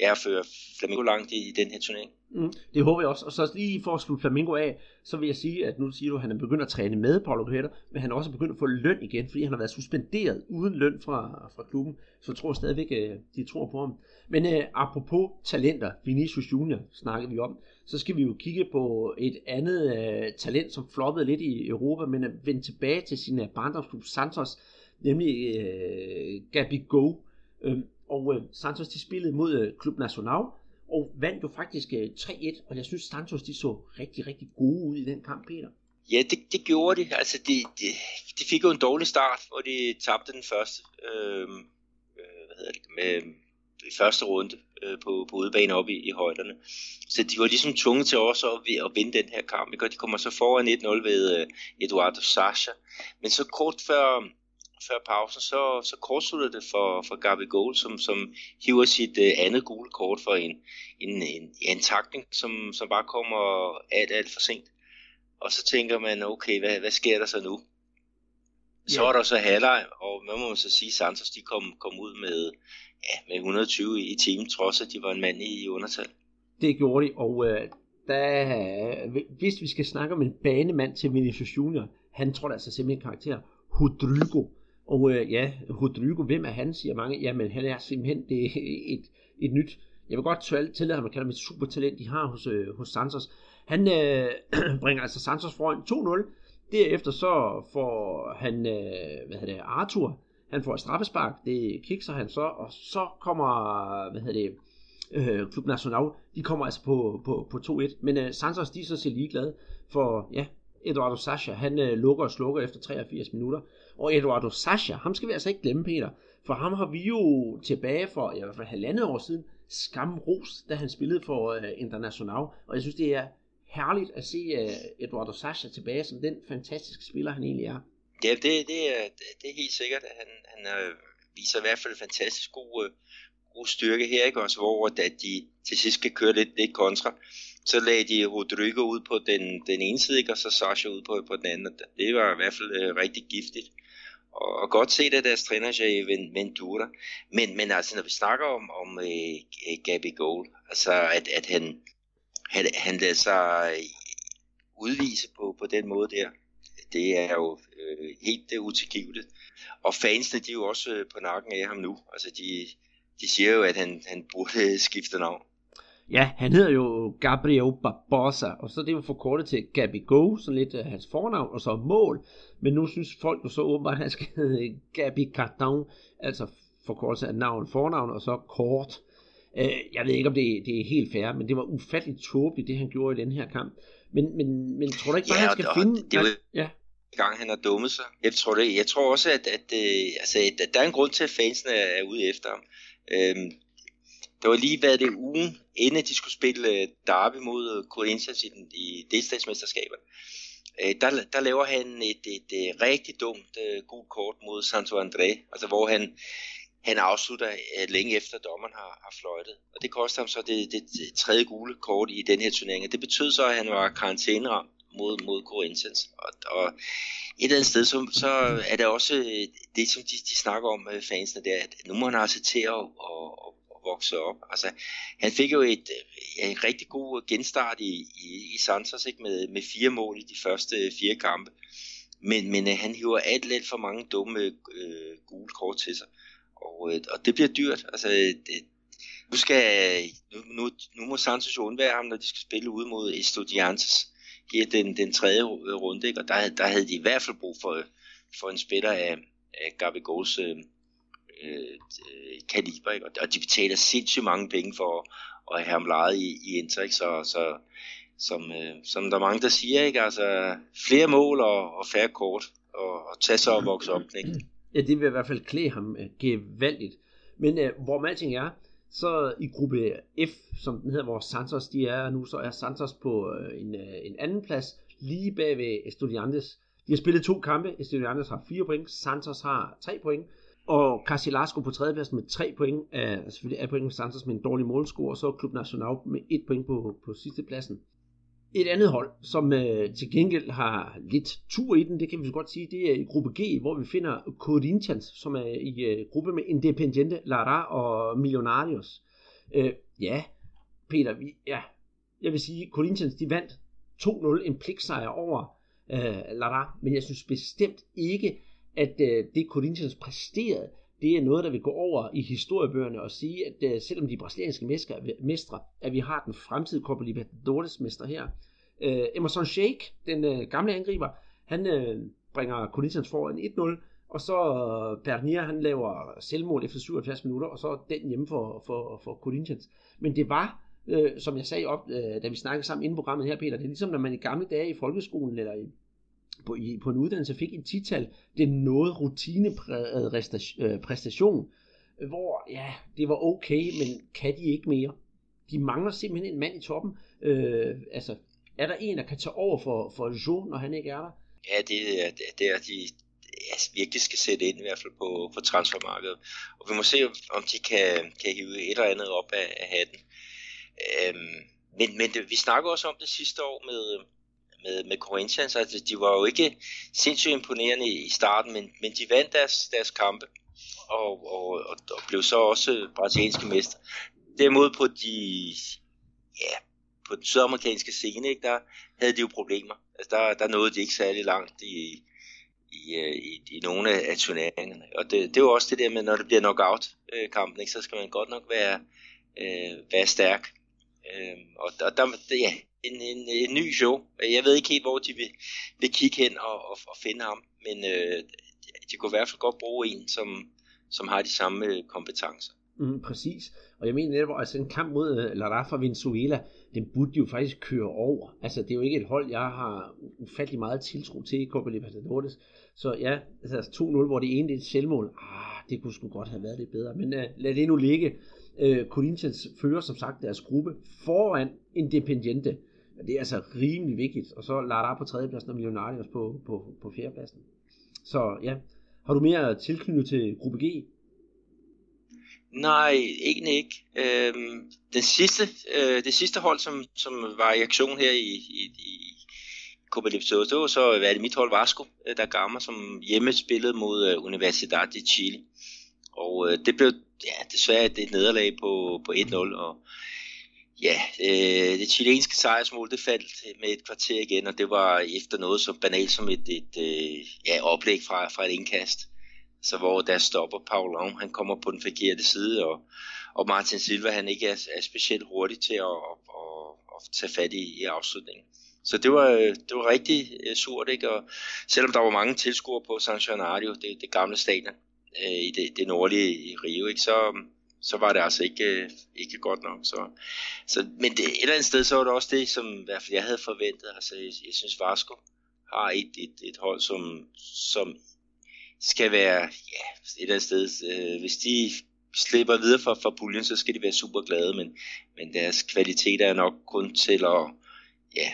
ja, føre Flamengo langt i, i den her turnering. Mm, det håber jeg også. Og så lige for at slutte Flamengo af, så vil jeg sige, at nu siger du, at han er begyndt at træne med Paolo Guerrero, men han er også begyndt at få løn igen, fordi han har været suspenderet uden løn fra, fra klubben. Så jeg tror stadigvæk, de tror på ham. Men uh, apropos talenter, Vinicius Junior snakkede vi om, så skal vi jo kigge på et andet uh, talent, som floppede lidt i Europa, men at vende tilbage til sin uh, barndomsklub Santos, nemlig uh, Gabigol. Uh, Og øh, Santos de spillede mod øh, Club Nacional og vandt jo faktisk øh, tre et, og jeg synes Santos de så rigtig, rigtig gode ud i den kamp, Peter. Ja, det, det gjorde det. Altså, de, de, de fik jo en dårlig start, og de tabte den første, øh, hvad hedder det, med, første runde øh, på, på udebane oppe i, i højderne. Så de var ligesom tvunget til også at, at vinde den her kamp, ikke? Og de kommer så foran et nul ved øh, Eduardo Sasha. Men så kort før... før pausen, så, så kortslutter det for, for Gabigol, som, som hiver sit uh, andet gule kort for en, en, en, en takling, som, som bare kommer alt, alt for sent. Og så tænker man, okay, hvad, hvad sker der så nu? Så var yeah. der så halvleg, og hvad må man så sige, Santos de kom, kom ud med, ja, med et hundrede og tyve i timen, trods at de var en mand i, i undertal. Det gjorde de, og øh, da, hvis vi skal snakke om en banemand til Vinicius Junior, han tror der altså simpelthen karakter, Rodrigo. Og øh, ja, Rodrigo, hvem er han, siger mange. Jamen, han er simpelthen det er et, et nyt, jeg vil godt tillade ham at kalde ham et supertalent, de har hos, øh, hos Santos. Han øh, bringer altså Santos foran to nul. Derefter så får han, øh, hvad hedder det, Arthur, han får et straffespark, det kikser han så, og så kommer, hvad hedder det, øh, Club Nacional, de kommer altså på, på, på to et. Men øh, Santos, de er så set ligeglade, for ja, Eduardo Sasha, han øh, lukker og slukker efter treogfirs minutter. Og Eduardo Sasha, ham skal vi altså ikke glemme, Peter, for ham har vi jo tilbage for i hvert fald halvandet år siden skamros, da han spillede for uh, Internacional, og jeg synes, det er herligt at se uh, Eduardo Sasha tilbage som den fantastiske spiller, han egentlig er. Ja, det, det, er, det er helt sikkert, at han, han øh, viser i hvert fald fantastisk god, øh, god styrke her, ikke? Også hvor at de til sidst skal køre lidt, lidt kontra. Så lagde de Rodrigo ud på den, den ene side, ikke? Og så Sasha ud på, på den anden. Det var i hvert fald øh, rigtig giftigt. Og, og godt set af deres træner, Jair Ventura. Men, men altså, når vi snakker om, om øh, Gabigol, altså at, at han, han, han lader sig udvise på, på den måde der, det er jo øh, helt øh, utilgiveligt. Og fansene, de er jo også øh, på nakken af ham nu. Altså, de, de siger jo, at han, han burde skifte navn. Ja, han hedder jo Gabriel Barbosa, og så det er jo forkortet til Gabigol, sådan lidt uh, hans fornavn, og så mål. Men nu synes folk jo så åbenbart, at han skal hedde Gabi Cardan, altså forkortelse af navn, fornavn, og så kort. Uh, jeg ved ikke, om det, det er helt fair, men det var ufatteligt tåbeligt, det han gjorde i den her kamp. Men, men, men tror du ikke bare, ja, han skal finde... Det, det var... ja. Gang han har dummet sig. Jeg tror det. Jeg tror også, at, at, at, altså, at der er en grund til, at fansene er ude efter ham. Øhm, der var lige været det ugen, inden de skulle spille derby mod Corinthians i, i delstatsmesterskaberne. Øh, der, der laver han et, et, et rigtig dumt uh, gult kort mod Santo André, altså hvor han, han afslutter uh, længe efter dommeren har, har fløjtet. Og det koster ham så det, det, det tredje gule kort i den her turnering. Og det betød så, at han var karantæneramt mod, mod Corinthians. Og, og et eller andet sted, så, så er det også det, som de, de snakker om med fansene der, at nu må han altså til at og, og vokse op. Altså, han fik jo et, en rigtig god genstart i, i, i Santos, ikke? Med, med fire mål i de første fire kampe. Men, men han hiver alt, alt for mange dumme øh, gule kort til sig. Og, øh, og det bliver dyrt. Altså, det, nu, skal, nu, nu, nu må Santos jo undvære ham, når de skal spille ude mod Estudiantes i den, den tredje runde. Ikke? Og der, der havde de i hvert fald brug for, for en spiller af, af Gabigols øh, kaliber, ikke? Og de betaler sindssygt mange penge for at have ham lejet i, i Inter, ikke? Så, så som, øh, som der er mange der siger, ikke? Altså flere mål og, og færre kort og, og tage sig og vokse op, ikke? Ja, det vil i hvert fald klæde ham øh, gevaldigt. Men øh, hvor man ting er, så i gruppe F, som den hedder, hvor Santos de er nu, så er Santos på øh, en, øh, en anden plads lige bag ved Estudiantes. De har spillet to kampe, Estudiantes har fire point, Santos har tre point. Og Casilasco på tredjepladsen med tre point, er selvfølgelig af point med Santos med en dårlig målscore, og så Club Nacional med et point på, på sidste pladsen. Et andet hold, som øh, til gengæld har lidt tur i den, det kan vi godt sige, det er i gruppe G, hvor vi finder Corinthians, som er i øh, gruppe med Independiente, Lara og Millonarios. Øh, ja, Peter, vi, ja, jeg vil sige, Corinthians, de vandt to nul, en pligtsejr over øh, Lara, men jeg synes bestemt ikke, at øh, det Corinthians præsterede, det er noget, der vil gå over i historiebøgerne og sige, at uh, selvom de brasilianske mestre, at vi har den fremtidige Copa Libertadores mester her. Uh, Emerson Sheik, den uh, gamle angriber, han uh, bringer Corinthians foran en nul, og så uh, Bernier, han laver selvmål efter syvoghalvfjerds minutter, og så den hjemme for, for, for Corinthians. Men det var, uh, som jeg sagde op, uh, da vi snakkede sammen inden programmet her, Peter, det er ligesom, når man i gamle dage i folkeskolen eller i På, i, på en uddannelse fik et tital, det er noget rutinepræget øh, præstation, hvor ja, det var okay, men kan de ikke mere? De mangler simpelthen en mand i toppen. Øh, altså, er der en, der kan tage over for, for Jo, når han ikke er der? Ja, det er der, de altså, virkelig skal sætte ind, i hvert fald på, på transfermarkedet. Og vi må se, om de kan, kan hive et eller andet op af, af hatten. Øhm, men men det, vi snakkede også om det sidste år med... Med, med Corinthians, altså de var jo ikke sindssygt imponerende i starten, men, men de vandt deres, deres kampe, og, og, og, og blev så også brasilianske mester. Derimod på de, ja, på den sydamerikanske scene, ikke, der havde de jo problemer. Altså der, der nåede de ikke særlig langt i, i, i, i nogle af turneringerne. Og det, det er jo også det der med, når det bliver knockout-kampen, ikke, så skal man godt nok være, øh, være stærk. Øh, og, og der, ja... En, en, en ny show. Jeg ved ikke helt, hvor de vil, vil kigge hen og, og, og finde ham, men øh, de kunne i hvert fald godt bruge en, som, som har de samme kompetencer. Mm, præcis. Og jeg mener netop, altså en kamp mod Lara fra Venezuela, den burde de jo faktisk køre over. Altså det er jo ikke et hold, jeg har ufattelig meget tiltro til i Copa Libertadores. Så ja, altså to nul, hvor det ene det er et selvmål. Ah, det kunne sgu godt have været lidt bedre, men uh, lad det nu ligge. Uh, Corinthians fører som sagt deres gruppe foran Independiente. Det er altså rimelig vigtigt. Og så Lara på tredjepladsen og Millonarios på, på, på fjerdepladsen. Så ja, har du mere tilknyttet til gruppe G? Nej, egentlig ikke. Øhm, den sidste, øh, det sidste hold, som, som var i aktion her i, i, i Copa Libertadores, det var så hvad er det, mit hold Vasco, der gammer, som hjemme spillede mod øh, Universidad de Chile. Og øh, det blev ja, desværre et nederlag på, på en nul, og ja, øh, det chilenske sejrsmål, det faldt med et kvarter igen, og det var efter noget så banalt som et, et, et ja, oplæg fra, fra et indkast. Så hvor der stopper Paolo, han kommer på den forkerte side, og, og Martin Silva, han ikke er, er specielt hurtig til at, at, at, at tage fat i, i afslutningen. Så det var, det var rigtig surt, ikke? Og selvom der var mange tilskuere på San Gennaro, det, det gamle stadion, øh, i det, det nordlige Rio, ikke? Så... så var det altså ikke, ikke godt nok. Så. Så, men det, et eller andet sted, så var det også det, som i hvert fald jeg havde forventet. Altså, jeg, jeg synes, Vasco har et, et, et hold, som, som skal være, ja, et eller andet sted. Øh, hvis de slipper videre fra, fra puljen, så skal de være super glade, men, men deres kvalitet er nok kun til at, ja,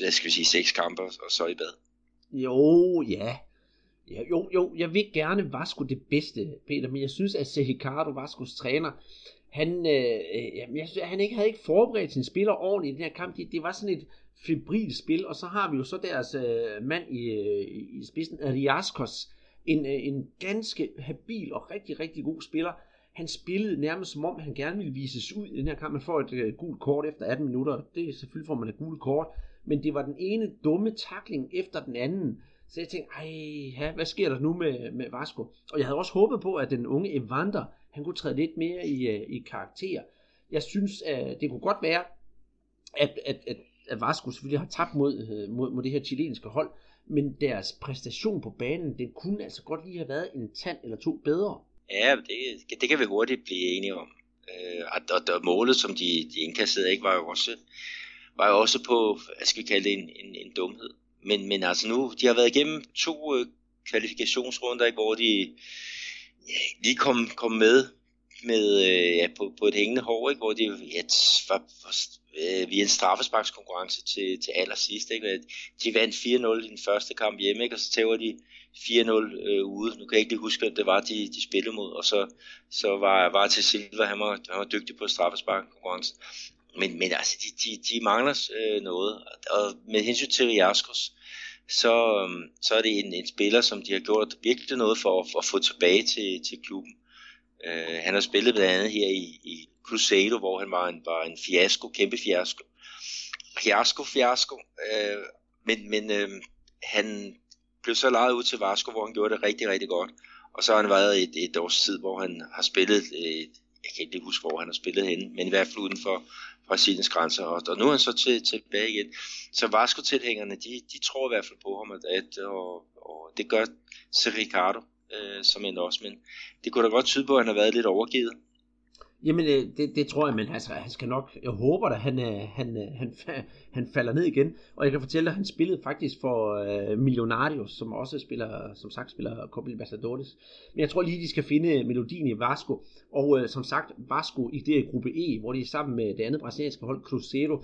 hvad skal vi sige, seks kamper, og så i bad. Jo, ja. Ja, jo, jo, jeg vil gerne Vasco det bedste, Peter, men jeg synes, at Sergio Ricardo, Vascos træner, han, øh, jeg synes, han ikke havde ikke forberedt sine spillere ordentligt i den her kamp. Det, det var sådan et febrilt spil, og så har vi jo så deres øh, mand i, i, i spidsen, Riascos, en, øh, en ganske habil og rigtig, rigtig god spiller. Han spillede nærmest som om, han gerne ville vises ud i den her kamp. Man får et øh, gult kort efter atten minutter, det selvfølgelig får man et gult kort, men det var den ene dumme tackling efter den anden. Så jeg tænkte, ej, hvad sker der nu med, med Vasco? Og jeg havde også håbet på, at den unge Evander, han kunne træde lidt mere i, i karakter. Jeg synes, at det kunne godt være, at, at, at, at Vasco selvfølgelig har tabt mod, mod, mod det her chilenske hold, men deres præstation på banen, den kunne altså godt lige have været en tand eller to bedre. Ja, det, det kan vi hurtigt blive enige om. Øh, og, og, og målet, som de, de indkasserede, ikke, var jo også, var jo også på, hvad skal vi kalde det, en, en, en dumhed. Men, men altså nu, de har været igennem to øh, kvalifikationsrunder, ikke, hvor de ja, lige kom, kom med, med øh, ja, på, på et hængende hår, ikke, hvor de ja, var, var øh, via en straffesparkskonkurrence til, til allersidst. Ikke? De vandt fire nul i den første kamp hjemme, ikke, og så tæver de fire nul øh, ude. Nu kan jeg ikke lige huske, at det var, de, de spillede mod, og så, så var, var til Silva, han var, han var dygtig på straffesparkskonkurrence. Men, men altså, de, de, de mangler øh, noget. Og med hensyn til Riaskos, så, øh, så er det en, en spiller, som de har gjort virkelig noget for at, for at få tilbage til, til klubben. Øh, han har spillet blandt andet her i, i Cruzeiro, hvor han var en, var en fiasko, kæmpe fiasko. Fiasko, fiasko. Øh, men men øh, han blev så lejet ud til Vasco, hvor han gjorde det rigtig, rigtig godt. Og så har han været et, et års tid, hvor han har spillet... Et, jeg kan ikke huske, hvor han har spillet henne, men i hvert fald uden for Brasiliens grænser. Og nu er han så til, tilbage igen. Så Vasco-tilhængerne, de, de tror i hvert fald på ham, at, at og, og det gør Sergio Ricardo øh, som en også. Men det kunne da godt tyde på, at han har været lidt overgivet. Jamen, det, det tror jeg, men altså, han skal nok, jeg håber da, han, han, han, han falder ned igen. Og jeg kan fortælle dig, at han spillede faktisk for øh, Millonarios, som også spiller, som sagt spiller Copa Libertadores. Men jeg tror lige, de skal finde melodien i Vasco. Og øh, som sagt, Vasco i det gruppe E, hvor de er sammen med det andet brasilianske hold, Cruzeiro,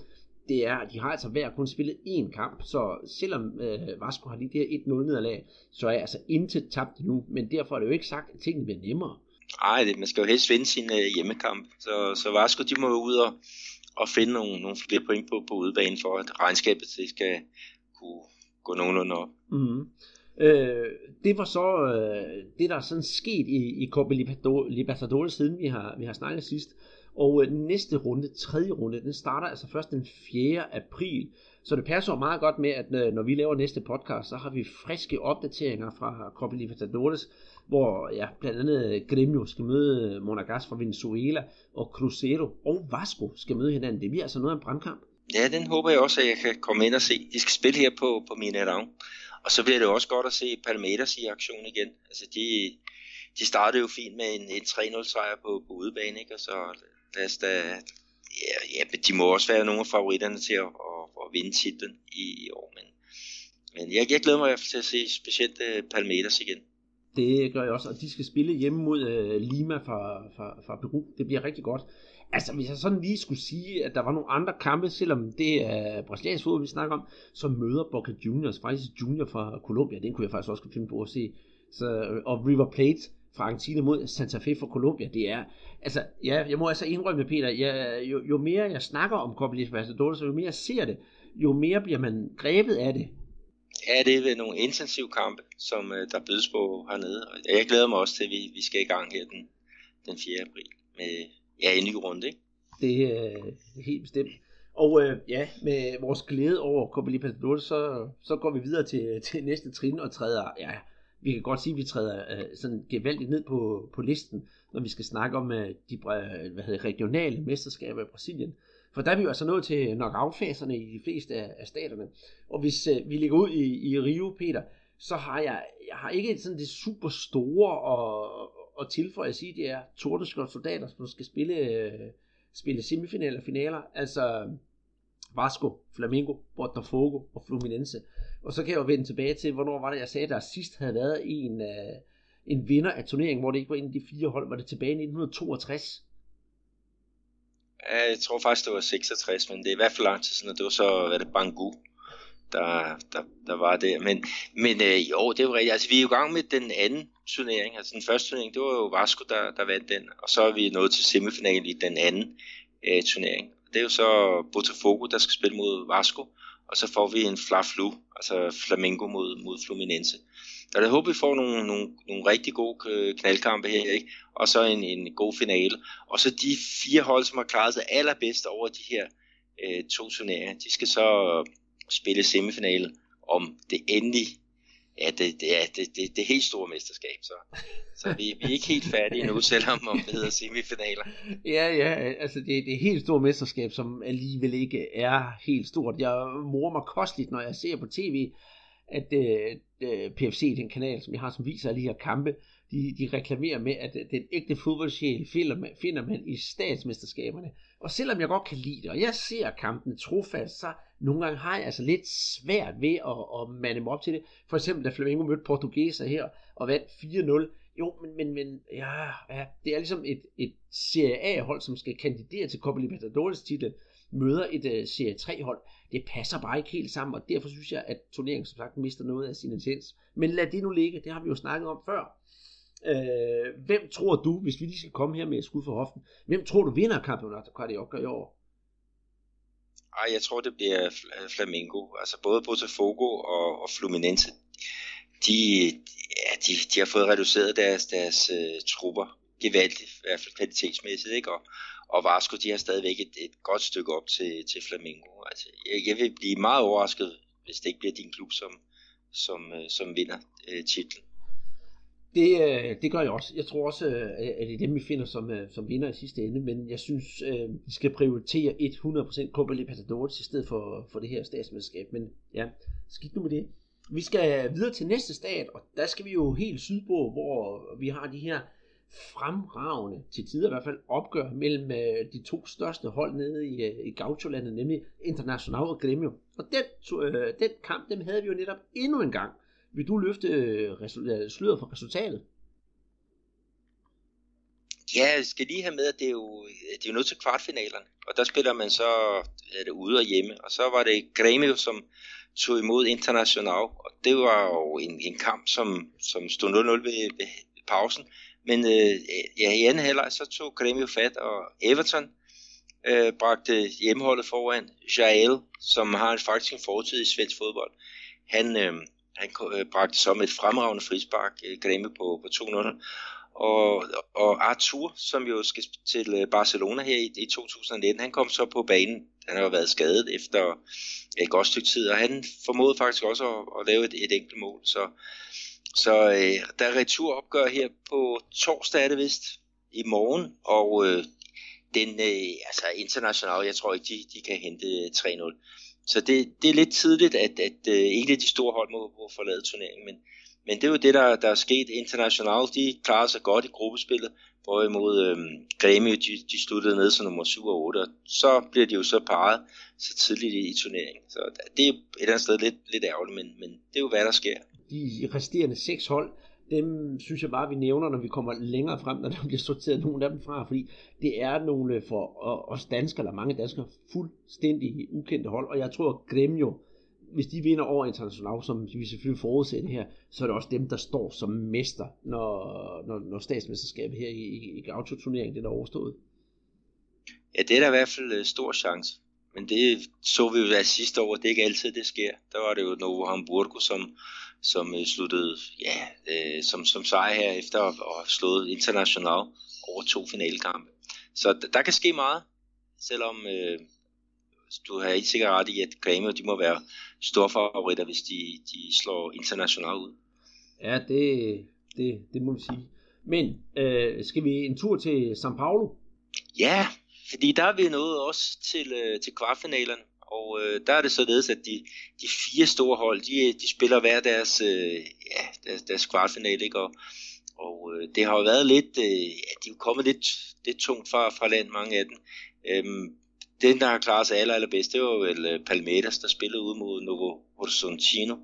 det er, de har altså hver kun spillet én kamp, så selvom øh, Vasco har lige det her et nul nederlag, så er jeg altså intet tabt nu. Men derfor er det jo ikke sagt, at tingene bliver nemmere. Ej, man skal jo helst vinde sin øh, hjemmekamp, så, så Vasco, de må jo ud og, og finde nogle, nogle flere point på, på udebane, for at regnskabet skal kunne gå nogenlunde op. Mm-hmm. Øh, det var så øh, det, der er sådan sket i, i Copa Libertadores, siden vi har, vi har snakket sidst. Og øh, næste runde, tredje runde, den starter altså først den fjerde april. Så det passer meget godt med, at når vi laver næste podcast, så har vi friske opdateringer fra Copa Libertadores, hvor ja, blandt andet Grêmio skal møde Monagas fra Venezuela, og Cruzeiro og Vasco skal møde hinanden. Det bliver altså noget af en brandkamp. Ja, den håber jeg også, at jeg kan komme ind og se. De skal spille her på, på Mineirão. Og så bliver det også godt at se Palmeiras i aktion igen. Altså, de, de startede jo fint med en, en tre nul sejr på, på udebane, ikke? Og så lad os da... Ja, ja, de må også være nogle af favoritterne til at, at, at vinde titlen i, i år. Men, men jeg, jeg glæder mig til at se specielt uh, Palmeiras igen. Det gør jeg også, og de skal spille hjemme mod uh, Lima fra, fra, fra Peru. Det bliver rigtig godt. Altså, hvis jeg sådan lige skulle sige, at der var nogle andre kampe, selvom det er uh, brasiliansk fodbold, vi snakker om, så møder Boca Juniors, faktisk Junior fra Colombia. Den kunne jeg faktisk også finde på at se. Så, og River Plate fra Argentina mod Santa Fe fra Colombia, det er, altså, ja, jeg må altså indrømme, Peter, jeg, jo, jo mere jeg snakker om Copa Libertadores, jo mere jeg ser det, jo mere bliver man grebet af det. Ja, det er nogle intensive kampe, som der bydes på hernede, og jeg glæder mig også til, at vi, vi skal i gang her den, den fjerde april med, ja, en ny runde, ikke? Det er øh, helt bestemt. Og øh, ja, med vores glæde over Copa Libertadores, så, så går vi videre til, til næste trin og træder, ja, vi kan godt sige, at vi træder uh, sådan gevaldigt ned på, på listen, når vi skal snakke om uh, de uh, hvad hedder, regionale mesterskaber i Brasilien. For der er vi jo altså nået til knock-out-faserne i de fleste af, af staterne. Og hvis uh, vi ligger ud i, i Rio, Peter, så har jeg, jeg har ikke sådan det super store og, og tilføje at sige, det er tordenskjolds soldater, som skal spille, uh, spille semifinaler og finaler. Altså Vasco, Flamengo, Botafogo og Fluminense. Og så kan jeg jo vende tilbage til, hvornår var det, jeg sagde, der sidst havde været en, øh, en vinder af turneringen, hvor det ikke var en af de fire hold. Var det tilbage i nitten toogtres? Jeg tror faktisk, det var seksogtres, men det er i hvert fald lang tid siden, og det var så, hvad det, Bangu, der, der, der var der. Men, men øh, jo, det var rigtigt. Altså, vi er jo i gang med den anden turnering. Altså, den første turnering, det var jo Vasco, der, der vandt den. Og så er vi nået til semifinalen i den anden øh, turnering. Det er jo så Botafogo, der skal spille mod Vasco. Og så får vi en fla-flu, altså Flamengo mod, mod Fluminense. Og jeg håber, vi får nogle, nogle, nogle rigtig gode knaldkampe her, ikke? Og så en, en god finale. Og så de fire hold, som har klaret sig allerbedst over de her øh, to turneringer, de skal så spille semifinale om det endelige, ja, det, det, det, det, det helt store mesterskab. Så, så vi, vi er ikke helt færdige endnu, selvom om det hedder semifinaler. Ja, ja, altså det, det er helt store mesterskab, som alligevel ikke er helt stort. Jeg morer mig kosteligt, når jeg ser på tv, at uh, P F C, den kanal, som jeg har, som viser alle de her kampe, de, de reklamerer med, at den ægte fodboldsjæl finder man, finder man i statsmesterskaberne. Og selvom jeg godt kan lide det, og jeg ser kampen trofast, så nogle gange har jeg altså lidt svært ved at, at mande mig op til det. For eksempel, da Flamengo mødte Portugueser her og vandt fire nul. Jo, men, men, men ja, ja, det er ligesom et, et Serie A-hold, som skal kandidere til Copa Libertadores titlen, møder et uh, Serie tre-hold. Det passer bare ikke helt sammen, og derfor synes jeg, at turneringen som sagt mister noget af sin intens. Men lad det nu ligge, det har vi jo snakket om før. Øh, hvem tror du, hvis vi lige skal komme her med et skud for hoften, hvem tror du vinder Campeonato Carioca i år? Ej, jeg tror det bliver Flamengo. Altså både Botafogo og, og Fluminense. De, ja, de, de har fået reduceret deres, deres uh, trupper gevaldigt, i hvert fald kvalitetsmæssigt, ikke? Og, og Vasco, de har stadigvæk et, et godt stykke op til, til Flamengo. Altså, jeg, jeg vil blive meget overrasket, hvis det ikke bliver din klub, som, som, uh, som vinder uh, titlen. Det, det gør jeg også. Jeg tror også, at det er dem, vi finder som, som vinder i sidste ende, men jeg synes, vi skal prioritere hundrede procent Copa Libertadores i stedet for, for det her statsmesterskab. Men ja, skidt nu med det. Vi skal videre til næste stat, og der skal vi jo helt sydpå, hvor vi har de her fremragende, til tider i hvert fald, opgør mellem de to største hold nede i, i Gaucho-landet, nemlig Internacional og Grêmio. Og den, den kamp, dem havde vi jo netop endnu en gang. Vil du løfte sløret for resultatet? Ja, jeg skal lige have med, at det er jo, det er jo nødt til kvartfinalerne. Og der spiller man så er det ude og hjemme. Og så var det Grêmio, som tog imod Internacional. Og det var jo en, en kamp, som, som stod nul nul ved, ved pausen. Men øh, ja, i anden halvleg så tog Grêmio fat, og Everton øh, bragte hjemmeholdet foran. Rajshel, som har faktisk en fortid i svensk fodbold, han... Øh, Han bragte så med et fremragende frispark, Grêmio på, på to nul. Og, og Arthur, som jo skal til Barcelona her i, i to tusind nitten, han kom så på banen. Han har jo været skadet efter et godt stykke tid, og han formåede faktisk også at, at lave et, et enkelt mål. Så, så øh, der er returopgør her på torsdag, er det vist, i morgen. Og øh, den øh, altså Internationale, jeg tror ikke, de, de kan hente tre nul. Så det, det er lidt tidligt, at, at, at ikke de store hold må, må forlade turneringen, men, men det er jo det, der, der er sket. Internationalt, de klarede sig godt i gruppespillet, hvorimod øhm, Grêmio, de, de sluttede ned som nummer syv og otte, og så bliver de jo så parret så tidligt i, i turneringen. Så det er et eller andet sted lidt, lidt ærgerligt, men, men det er jo, hvad der sker. De resterende seks hold, dem synes jeg bare, vi nævner, når vi kommer længere frem, når der bliver sorteret nogle af dem fra, fordi det er nogle for os danskere, eller mange danskere, fuldstændig ukendte hold, og jeg tror, at Grêmio, hvis de vinder over Internacional, som vi selvfølgelig forudsætter her, så er det også dem, der står som mester, når, når, når statsmesterskabet her i, i, i Gaucho-turneringen, det der er overstået. Ja, det er der i hvert fald stor chance, men det så vi jo da sidste år, det er ikke altid, det sker. Der var det jo Novo Hamburgo, som som sluttede, ja, øh, som, som sejr her efter at have slået Internacional over to finalekampe. Så d- der kan ske meget, selvom øh, du har ikke sikkert ret i, at Grêmio, de må være store favoritter, hvis de, de slår Internacional ud. Ja, det, det, det må vi sige. Men øh, skal vi en tur til São Paulo? Ja, fordi der er vi nået også til, øh, til kvartfinalerne. Og øh, der er det således, at de, de fire store hold, de, de spiller hver deres, øh, ja, deres, deres kvartfinale, ikke? Og, og øh, det har jo været lidt, øh, ja, de er jo kommet lidt, lidt tungt fra, fra land, mange af dem. Øhm, den, der har klaret sig aller, allerbedst, det var vel Palmeiras, der spillede ude mod Novo Horizontino.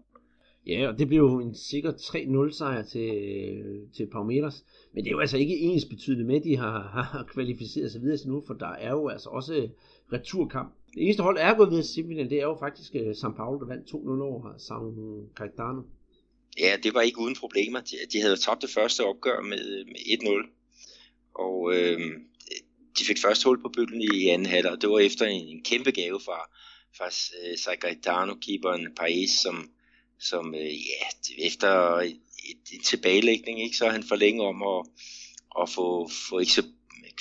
Ja, og det blev jo en sikker tre nul sejr til, til Palmeiras. Men det er jo altså ikke ensbetydende med, at de har, har kvalificeret sig videre til nu, for der er jo altså også returkamp. Det eneste hold, der er gået videre til semifinalen, det er jo faktisk São Paulo, der vandt to nul over São Caetano. Ja, det var ikke uden problemer. De, de havde tabt det første opgør med, med et nul. Og øh, de fik først hul på bølgen i anden halvleg, og det var efter en, en kæmpe gave fra, fra São Caetano-keeperen Paes, som, som øh, ja, efter en tilbagelægning, ikke, så han forlænge om at, at få, få ikke så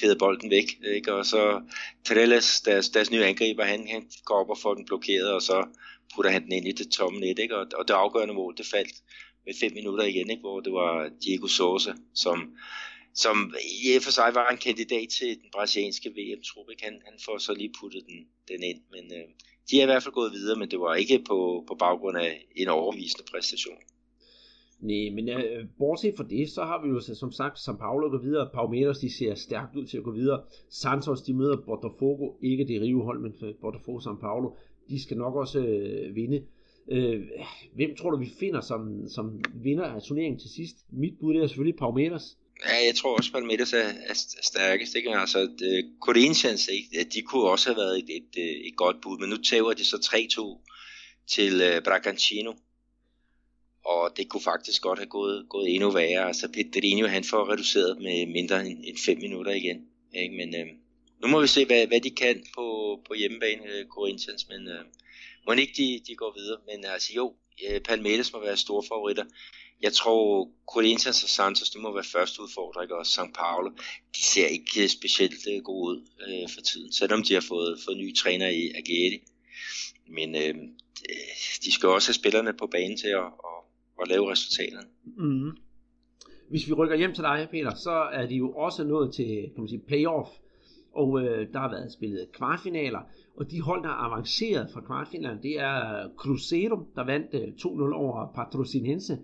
kæder bolden væk, ikke? Og så Trellas, deres, deres nye angriber, han, han går op og får den blokeret, og så putter han den ind i det tomme net, ikke? Og, og det afgørende mål, det faldt med fem minutter igen, ikke? Hvor det var Diego Souza, som, som i for sig var en kandidat til den brasilianske V M-trup, ikke? Han, han får så lige puttet den, den ind, men øh, de er i hvert fald gået videre, men det var ikke på, på baggrund af en overvisende præstation. Nej, men øh, bortset fra det, så har vi jo som sagt São Paulo går videre, Palmeiras de ser stærkt ud til at gå videre, Santos de møder Botafogo, ikke det rivehold, men Botafogo São Paulo, de skal nok også øh, vinde. Øh, hvem tror du vi finder som, som vinder af turneringen til sidst? Mit bud er selvfølgelig Palmeiras. Ja, jeg tror også Palmeiras er, er stærkest, ikke? Altså det, Corinthians, ikke? De kunne også have været et, et, et godt bud, men nu tager de så tre to til øh, Bragantino. Og det kunne faktisk godt have gået, gået endnu værre. Altså Pedrinho, han får reduceret med mindre end fem minutter igen. Ikke? Men øh, Nu må vi se, hvad, hvad de kan på, på hjemmebane, Corinthians, men øh, må ikke de, de går videre. Men altså jo, Palmeiras må være store favoritter. Jeg tror, Corinthians og Santos, de må være første udfordringer, og São Paulo, de ser ikke specielt gode ud øh, for tiden, selvom de har fået, fået nye træner i Agüero. Men øh, de skal også have spillerne på banen til at, at, at lave resultaterne. Mm. Hvis vi rykker hjem til dig, Peter, så er de jo også nået til, kan man sige, playoff, og øh, der har været spillet kvartfinaler, og de hold, der er avanceret fra kvartfinalen, det er Cruzeiro, der vandt øh, to nul over Patrocinense,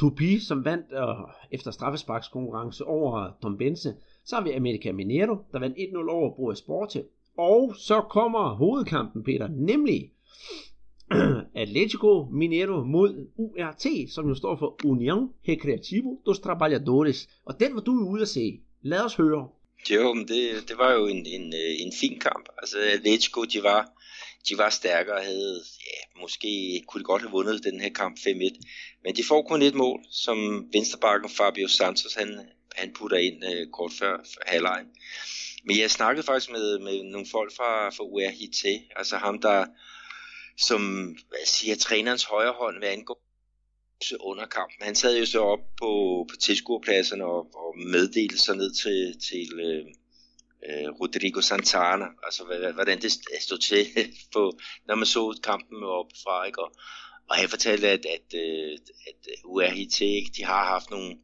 Tupi, som vandt øh, efter straffesparkskonkurrence over Tombense, så har vi América Mineiro, der vandt et nul over Boa Esporte, og så kommer hovedkampen, Peter, nemlig Atlético Mineiro mod U R T, som jo står for Unión Recreativo dos Trabalhadores, og den var du jo ude at se. Lad os høre. Jo, men det, det var jo en, en, en fin kamp. Altså Atlético, de var, de var stærkere og havde, ja, måske kunne de godt have vundet den her kamp fem et, men de får kun et mål, som venstrebacken Fabio Santos, han, han putter ind uh, kort før halvlejen. Men jeg snakkede faktisk med, med nogle folk fra, fra U R T, altså ham der, som siger trænerens højre hånd, hvad angår under kampen. Han sad jo så op på, på tilskuerpladserne og, og meddelte sig ned til, til øh, Rodrigo Santana, altså hvordan det stod til, på, når man så kampen oppe fra, ikke? Og, og han fortalte, at, at, at U R H T, ikke, de har haft nogle,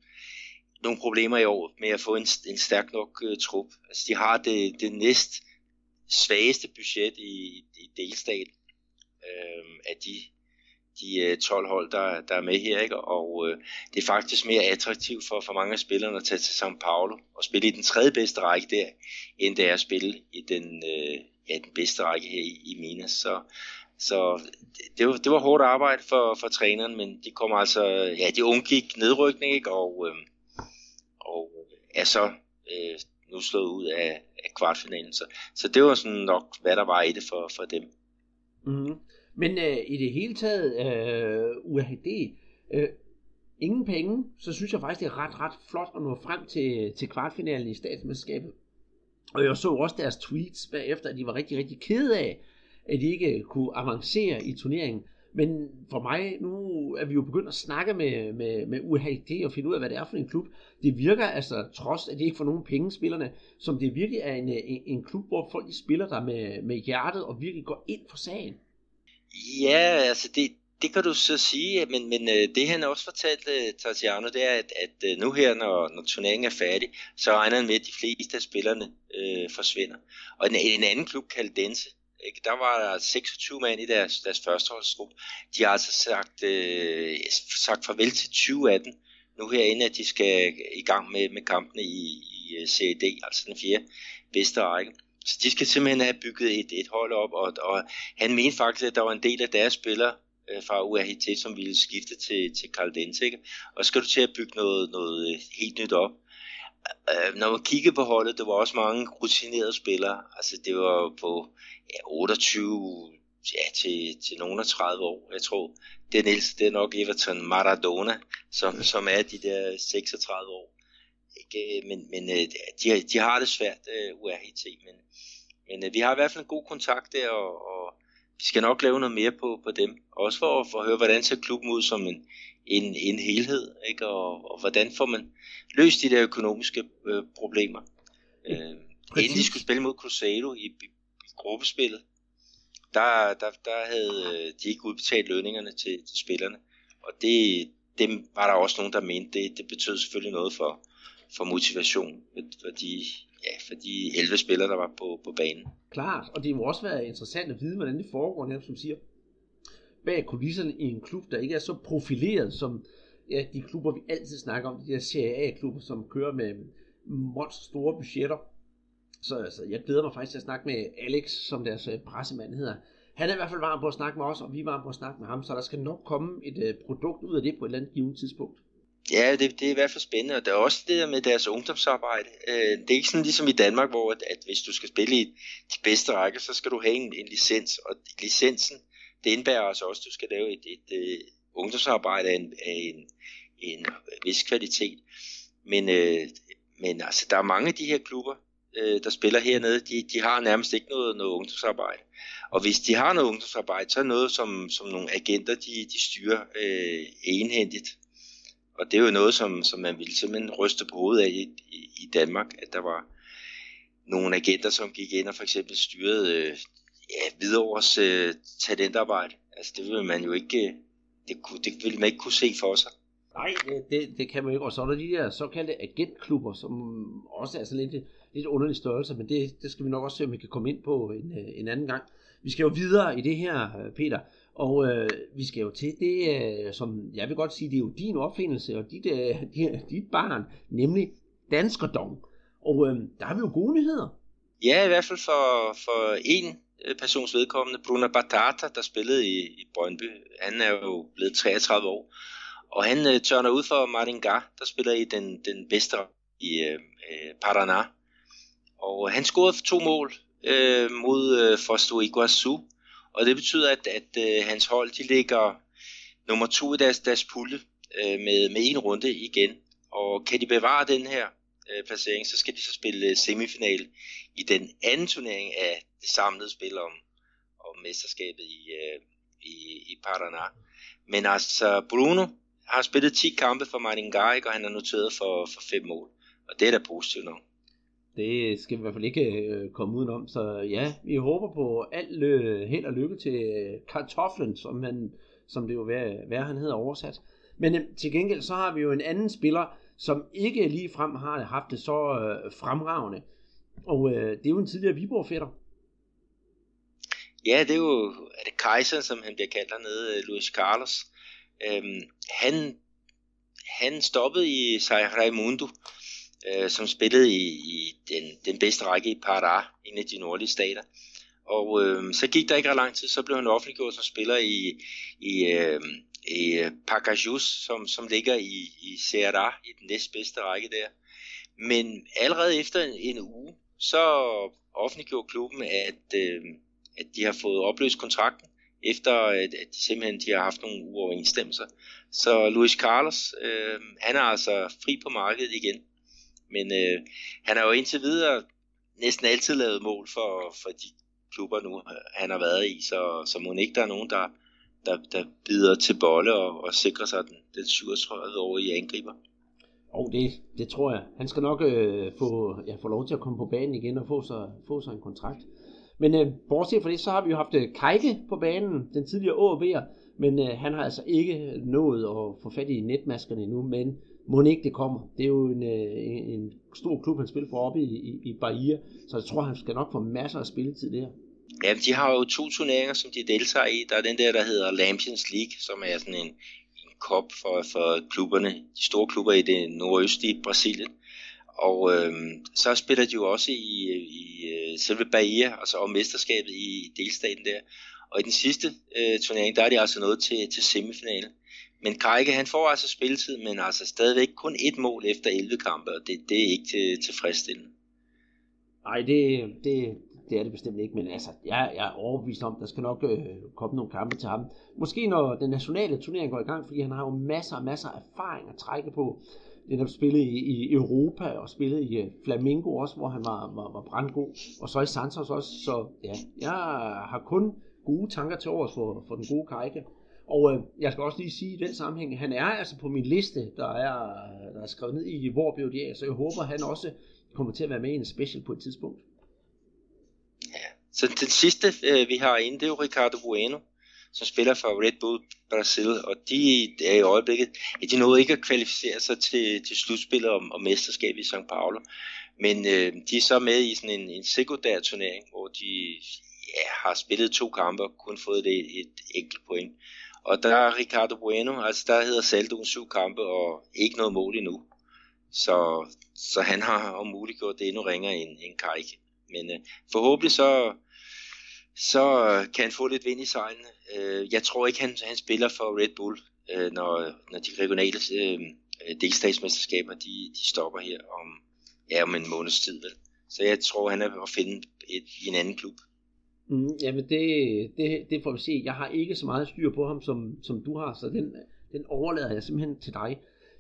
nogle problemer i år med at få en, en stærk nok uh, trup. Altså, de har det, det næst svageste budget i, i delstaten øh, af de de tolv hold, der, der er med her, ikke? Og øh, det er faktisk mere attraktivt for, for mange af spillerne at tage til São Paulo og spille i den tredje bedste række der, end det er at spille i den, øh, ja, den bedste række her i, i Minas. Så, så det, var, det var hårdt arbejde for, for træneren, men de kom altså, ja, de undgik nedrykning, ikke? Og, øh, og er så øh, nu slået ud af, af kvartfinalen. Så, så det var sådan nok, hvad der var i det for, for dem. Mm. Men øh, i det hele taget, øh, U A H D, øh, ingen penge, så synes jeg faktisk, det er ret, ret flot at nå frem til, til kvartfinalen i statsmesterskabet. Og jeg så også deres tweets bagefter, at de var rigtig, rigtig kede af, at de ikke kunne avancere i turneringen. Men for mig, nu er vi jo begyndt at snakke med, med, med U A H D og finde ud af, hvad det er for en klub. Det virker altså, trods at de ikke får nogen penge, spillerne, som det virkelig er en, en, en klub, hvor folk de spiller der med, med hjertet og virkelig går ind for sagen. Ja, altså det, det kan du så sige, men, men det han også fortalte, Tatiano, det er, at, at nu her, når, når turneringen er færdig, så regner han med, at de fleste af spillerne øh, forsvinder. Og en, en anden klub, Caldense, ikke? Der var seksogtyve mand i deres, deres førsteholdsgruppe. De har altså sagt, øh, sagt farvel til tyve atten, nu herinde, at de skal i gang med, med kampene i, i C D, altså den fjerde bedste række. Så de skal simpelthen have bygget et, et hold op, og, og han mente faktisk, at der var en del af deres spillere øh, fra U A H T, som ville skifte til, til Caldense, ikke? Og så skal du til at bygge noget, noget helt nyt op. Øh, når man kiggede på holdet, der var også mange rutinerede spillere, altså det var på ja, otteogtyve ja, til, til nogen af tredive år, jeg tror. Den ældste, det er nok Everton Maradona, som, som er de der seksogtredive år. Ikke, men men de, de har det svært, U R H T, men, men vi har i hvert fald en god kontakt der, og, og vi skal nok lave noget mere på, på dem, også for, for at høre, hvordan ser klubben ud som en, en, en helhed, ikke? Og, og hvordan får man løst de der økonomiske øh, problemer. Øh, inden de skulle spille mod Cruzeiro i, i, i gruppespillet, der, der, der havde de ikke udbetalt lønningerne til, til spillerne, og det dem var der også nogen, der mente, det, det betød selvfølgelig noget for for motivation for de, ja, for de elleve spillere, der var på, på banen. Klart, og det må også være interessant at vide, hvordan det foregår, nemlig, som siger, bag kulisserne i en klub, der ikke er så profileret som ja, de klubber, vi altid snakker om, de der Serie A-klubber, som kører med monster store budgetter. Så altså, jeg glæder mig faktisk til at snakke med Alex, som deres pressemand hedder. Han er i hvert fald varm på at snakke med os, og vi er varm på at snakke med ham, så der skal nok komme et uh, produkt ud af det på et eller andet givet tidspunkt. Ja, det, det er i hvert fald spændende, og der er også det der med deres ungdomsarbejde. Det er ikke sådan ligesom i Danmark, hvor at, at hvis du skal spille i de bedste rækker, så skal du have en, en licens, og licensen, det indebærer altså også, at du skal lave et, et, et ungdomsarbejde af en, af en, en vis kvalitet. Men, øh, men altså, der er mange af de her klubber, øh, der spiller hernede, de, de har nærmest ikke noget, noget ungdomsarbejde. Og hvis de har noget ungdomsarbejde, så er noget, som, som nogle agenter, de, de styrer øh, enhændigt. Og det er jo noget, som, som man ville simpelthen ryste på hovedet af i, i Danmark, at der var nogle agenter, som gik ind og for eksempel styrede øh, ja, Hvidovres øh, talentarbejde. Altså det ville man jo ikke, det, det ville man ikke kunne se for sig. Nej, det, det kan man ikke. Og så er der de der såkaldte agentklubber, som også er sådan lidt, lidt underlig størrelse, men det, det skal vi nok også se, om vi kan komme ind på en, en anden gang. Vi skal jo videre i det her, Peter, og øh, vi skal jo til det, øh, som jeg vil godt sige, det er jo din opfindelse og dit, øh, dit, dit barn, nemlig danskerdom. Og øh, der har vi jo gode nyheder. Ja, i hvert fald for, for en persons vedkommende, Bruno Batata, der spillede i, i Brøndby. Han er jo blevet treogtredive år. Og han øh, tørner ud for Maringá, der spiller i den, den bedste i øh, Paraná. Og han scorede to mål øh, mod øh, Foz do Iguaçu. Og det betyder, at, at øh, hans hold de ligger nummer to i deres, deres pulje øh, med, med en runde igen. Og kan de bevare den her øh, placering, så skal de så spille semifinal i den anden turnering af det samlede spil om, om mesterskabet i, øh, i, i Paraná. Men altså Bruno har spillet ti kampe for Maringá, og han er noteret for, for fem mål. Og det er da positivt nok. Det skal vi i hvert fald ikke øh, komme udenom. Så ja, vi håber på alt øh, held og lykke til øh, kartoflen, som, han, som det jo hvad han hedder oversat. Men øh, til gengæld så har vi jo en anden spiller, som ikke ligefrem har haft det så øh, fremragende. Og øh, det er jo en tidligere Viborg-fætter. Ja, det er jo er det Kejseren, som han bliver kaldt hernede, Luis Carlos. Øhm, han, han stoppede i São Raimundo, øh, som spillede i, i den, den bedste række i Pará, en af de nordlige stater. Og øh, så gik der ikke ret lang tid, så blev han offentliggjort som spiller i, i, øh, i Pacajus, som, som ligger i, i Ceará, i den næstbedste række der. Men allerede efter en, en uge, så offentliggjorde klubben, at, øh, at de har fået opløst kontrakten, efter at de simpelthen de har haft nogle uoverensstemmelser. Så Luis Carlos, øh, han er altså fri på markedet igen. Men øh, han har jo indtil videre næsten altid lavet mål for, for de klubber nu, han har været i. Så, så må ikke der er nogen, der, der, der bider til bolle og, og sikrer sig den, den syvogtredive-årige angriber. Åh, oh, det, det tror jeg. Han skal nok øh, få, ja, få lov til at komme på banen igen og få sig, få sig en kontrakt. Men øh, bortset fra det, så har vi jo haft Kajke på banen, den tidligere A B B'er, men øh, han har altså ikke nået at få fat i netmaskerne endnu, men må ikke det kommer. Det er jo en, øh, en stor klub, han spiller for oppe i, i, i Bahia, så jeg tror, han skal nok få masser af spilletid der. Jamen, de har jo to turneringer, som de deltager i. Der er den der, der hedder Lampions League, som er sådan en kop for, for klubberne, de store klubber i det nordøstlige Brasilien. Og øh, så spiller de jo også i, i selve Bahia, altså om mesterskabet i delstaten der. Og i den sidste øh, turnering, der er de altså nået til, til semifinalen. Men Kajke, han får altså spilletid, men altså stadigvæk kun et mål efter elleve kampe, og det, det er ikke til, tilfredsstillende. Nej, det, det, det er det bestemt ikke, men altså, jeg, jeg er overbevist om, der skal nok øh, komme nogle kampe til ham. Måske når den nationale turnering går i gang, fordi han har jo masser og masser af erfaring at trække på. Den har spillet i Europa og spillet i Flamengo også, hvor han var, var, var brandgod. Og så i Santos også. Så ja, jeg har kun gode tanker til overs for, for den gode Kajke. Og øh, jeg skal også lige sige i den sammenhæng, han er altså på min liste, der er, der er skrevet ned i hvor blev de af. Så jeg håber, han også kommer til at være med i en special på et tidspunkt. Ja, så den sidste øh, vi har inde, det er jo Ricardo Bueno, som spiller for Red Bull Brasil, og de er i øjeblikket, de nåede ikke at kvalificere sig til, til slutspillet om, om mesterskabet i São Paulo, men øh, de er så med i sådan en, en sekundær turnering, hvor de ja, har spillet to kampe og kun fået det et, et enkelt point. Og der er Ricardo Bueno, altså der hedder saldoen syv kampe og ikke noget mål endnu, så, så han har om muligt gjort det endnu ringere end, end Kajke, men øh, forhåbentlig så så kan han få lidt vind i sejlene. Jeg tror ikke, han, han spiller for Red Bull, når, når de regionale delstatsmesterskaber, de, de stopper her om, ja, om en måneds tid. Så jeg tror, han er at finde et, i en anden klub. Mm, jamen, det, det, det får vi se. Jeg har ikke så meget styr på ham, som, som du har, så den, den overlader jeg simpelthen til dig.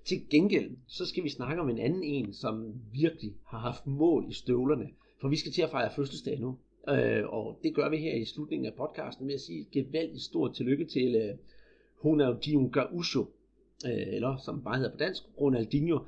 Til gengæld, så skal vi snakke om en anden en, som virkelig har haft mål i støvlerne, for vi skal til at fejre fødselsdag nu. Øh, og det gør vi her i slutningen af podcasten med at sige et gevaldigt stort tillykke til øh, Ronaldinho Gaucho, øh, eller som bare hedder på dansk, Ronaldinho.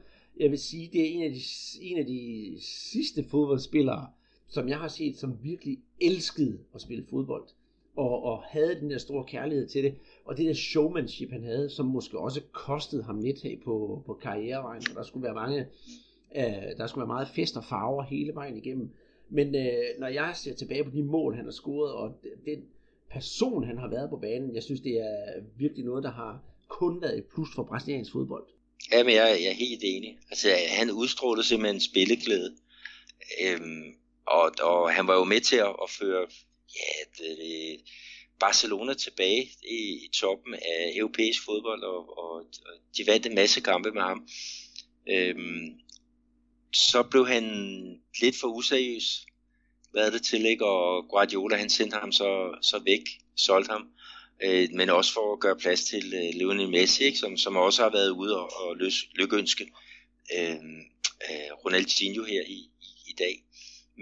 Jeg vil sige, det er en af de, en af de sidste fodboldspillere, som jeg har set, som virkelig elskede at spille fodbold, og, og havde den der store kærlighed til det, og det der showmanship, han havde, som måske også kostede ham lidt her på, på karrierevejen, for der skulle være mange, øh, der skulle være meget fest og farver hele vejen igennem. Men øh, når jeg ser tilbage på de mål, han har scoret, og den person, han har været på banen, jeg synes, det er virkelig noget, der har kun været et plus for brasiliansk fodbold. Ja, men jeg, jeg er helt enig. Altså, han udstrålede simpelthen en spilleglæde, øhm, og, og han var jo med til at, at føre ja, det, det, Barcelona tilbage i, i toppen af europæisk fodbold, og, og, og de vandt en masse kampe med ham. Øhm, Så blev han lidt for useriøs, hvad det til, ikke? Og Guardiola, han sendte ham så, så væk, solgte ham, øh, men også for at gøre plads til øh, Lionel Messi, ikke? Som, som også har været ude og, og løs, lykønske øh, øh, Ronaldinho her i, i, i dag.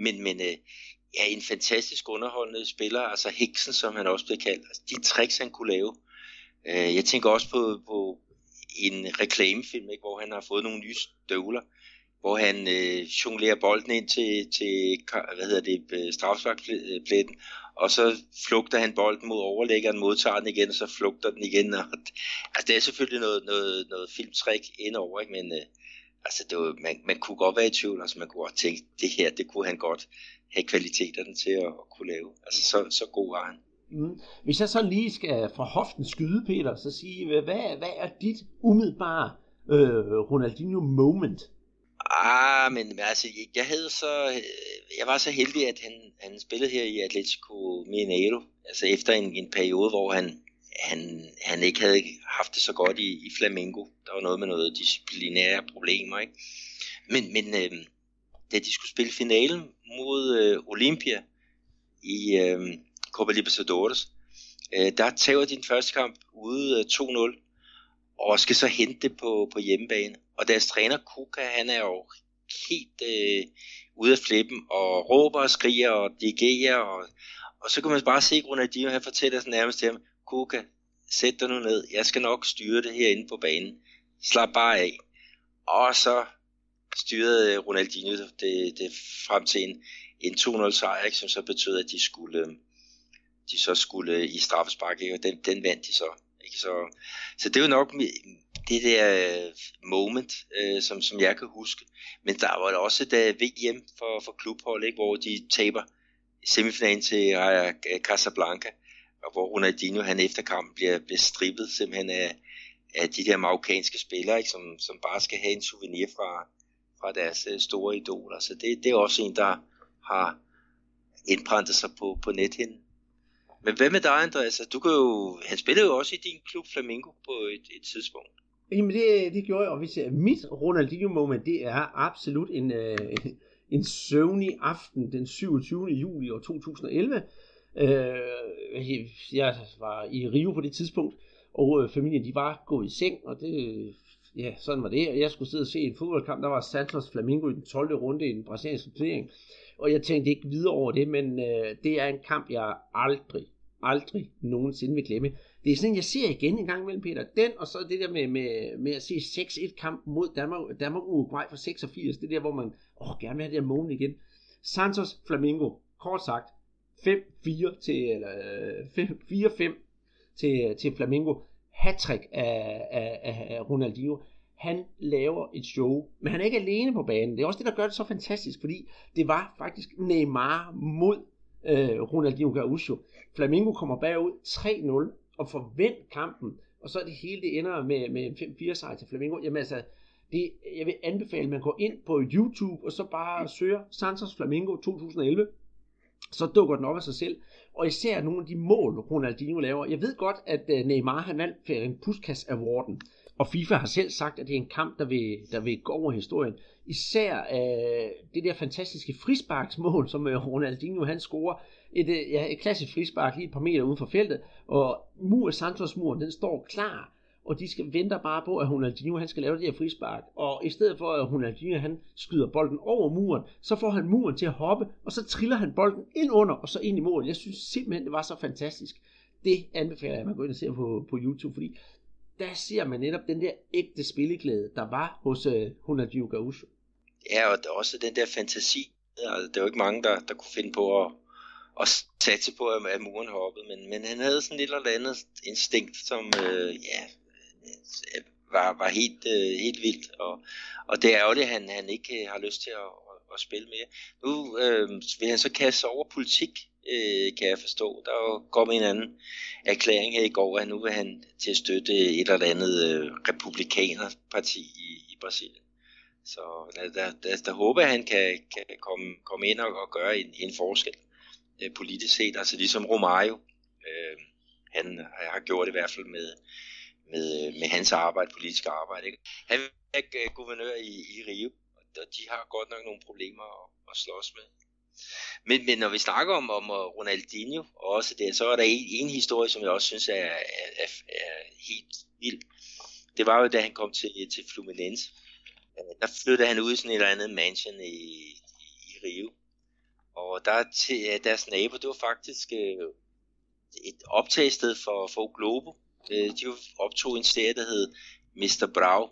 Men, men øh, ja, en fantastisk underholdende spiller, altså heksen, som han også blev kaldt, altså, de tricks, han kunne lave. Øh, jeg tænker også på, på en reklamefilm, ikke? Hvor han har fået nogle nye støvler, hvor han øh, jonglerer bolden ind til, til hvad hedder det, strafsparkspletten, og så flugter han bolden mod overlæggeren, modtager den igen, og så flugter den igen. Og, altså, det er selvfølgelig noget, noget, noget filmtrik indover, ikke? Men øh, altså, det var, man, man kunne godt være i tvivl, altså man kunne godt tænke, det her, det kunne han godt have kvaliteterne til at, at kunne lave. Altså, så, så god var han. Mm. Hvis jeg så lige skal fra hoften skyde, Peter, så sige, hvad, hvad er dit umiddelbare øh, Ronaldinho-moment? Ah, men altså, jeg havde så, jeg var så heldig, at han, han spillede her i Atlético Mineiro, altså efter en, en periode, hvor han, han, han ikke havde haft det så godt i, i Flamengo. Der var noget med noget disciplinære problemer, ikke? Men, men øh, da de skulle spille finalen mod øh, Olympia i øh, Copa Libertadores, øh, der tager de den første kamp ude øh, to nul, og skal så hente det på, på hjemmebane. Og deres træner Kuka, han er jo helt øh, ude af flippen, og råber og skriger og dirigerer, og, og så kan man bare se, Ronaldinho, han fortæller sådan nærmest til ham, Kuka, sæt dig nu ned, jeg skal nok styre det herinde på banen, slap bare af. Og så styrede Ronaldinho det, det frem til en, en to nul sejr, ikke, som så betød, at de skulle, de så skulle i straffespark, og den, den vandt de så. Ikke? Så, så det er jo nok det der moment, øh, som, som jeg kan huske. Men der var det også da V M for, for klubhold, ikke? Hvor de taber semifinalen til Casablanca, og hvor Ronaldinho, han efter kampen bliver bestrippet simpelthen af, af de der marokkanske spillere, ikke? Som, som bare skal have en souvenir fra, fra deres store idoler. Så det, det er også en, der har indprintet sig på, på nethinden. Men hvad med dig, Andreas? Du kan jo, han spillede jo også i din klub Flamengo på et, et tidspunkt. Jamen det, det gjorde jeg, og hvis jeg, mit Ronaldinho-moment, det er absolut en, øh, en søvnig aften den syvogtyvende juli år to tusind og elleve. Øh, jeg var i Rio på det tidspunkt, og øh, familien, de var gået i seng, og det, ja, sådan var det. Og jeg skulle sidde og se en fodboldkamp, der var Santos Flamengo i den tolvte runde i den brasilianske turnering. Og jeg tænkte ikke videre over det, men øh, det er en kamp, jeg aldrig, aldrig nogensinde vil glemme. Det er sådan, jeg ser igen en gang imellem, Peter. Den, og så det der med, med, med at se seks et kampen mod Danmark, Danmark Uruguay fra seksogfirs. Det der, hvor man åh, gerne vil have det her mål igen. Santos Flamengo, kort sagt, fem fire til, eller, fire fem til, til Flamengo. Hattrick af, af, af Ronaldinho. Han laver et show, men han er ikke alene på banen. Det er også det, der gør det så fantastisk, fordi det var faktisk Neymar mod øh, Ronaldinho Gaucho. Flamengo kommer bagud tre nul og forvent kampen, og så er det hele, det ender med, med en fem fire sejr til Flamengo. Jamen altså, det, jeg vil anbefale, at man går ind på YouTube, og så bare søger Santos Flamengo to tusind og elleve, så dukker den op af sig selv, og især nogle af de mål, Ronaldinho laver. Jeg ved godt, at øh, Neymar, han vandt Ferenc Puskas-awarden, og FIFA har selv sagt, at det er en kamp, der vil, der vil gå over historien. Især øh, det der fantastiske frisparksmål, som øh, Ronaldinho, han scorer. Et, øh, ja, et klassisk frispark lige et par meter uden for feltet. Og mur, Santos-muren, den står klar. og de skal venter bare på, at Ronaldinho han skal lave det her frispark, og i stedet for at Ronaldinho han skyder bolden over muren, så får han muren til at hoppe, og så triller han bolden ind under, og så ind i målet. Jeg synes simpelthen, det var så fantastisk. Det anbefaler jeg, at man går ind og ser på, på YouTube, fordi der ser man netop den der ægte spilleglæde, der var hos øh, Ronaldinho Gaucho. Ja, og der også den der fantasi. Altså, der er jo ikke mange, der, der kunne finde på at, at satse på, at muren hoppede, men, men han havde sådan et eller andet instinkt, som øh, ja, var, var helt, øh, helt vildt, og, og det er jo det, han, han ikke har lyst til at, at spille mere. Nu øh, vil han så kaste over politik, øh, kan jeg forstå. Der kom en anden erklæring her i går, at nu vil han til at støtte et eller andet øh, republikanerparti i, i Brasilien. Så der, der, der, der håber jeg, han kan, kan komme, komme ind og, og gøre en, en forskel øh, politisk set. Altså ligesom Romario, øh, han har gjort det i hvert fald med, med, med hans arbejde, politisk arbejde. Ikke? Han er øh, guvernør i, i Rio, og de har godt nok nogle problemer at, at slås med. Men, men når vi snakker om, om Ronaldinho også det, så er der en, en historie, som jeg også synes er, er, er, er helt vild. Det var jo, da han kom til, til Fluminense. Der flyttede han ud i sådan et eller andet mansion i, i Rio. Og der til, deres nabo, det var faktisk øh, et optagested for, for O Globo. Øh, de optog en serie, der hed mister Brau.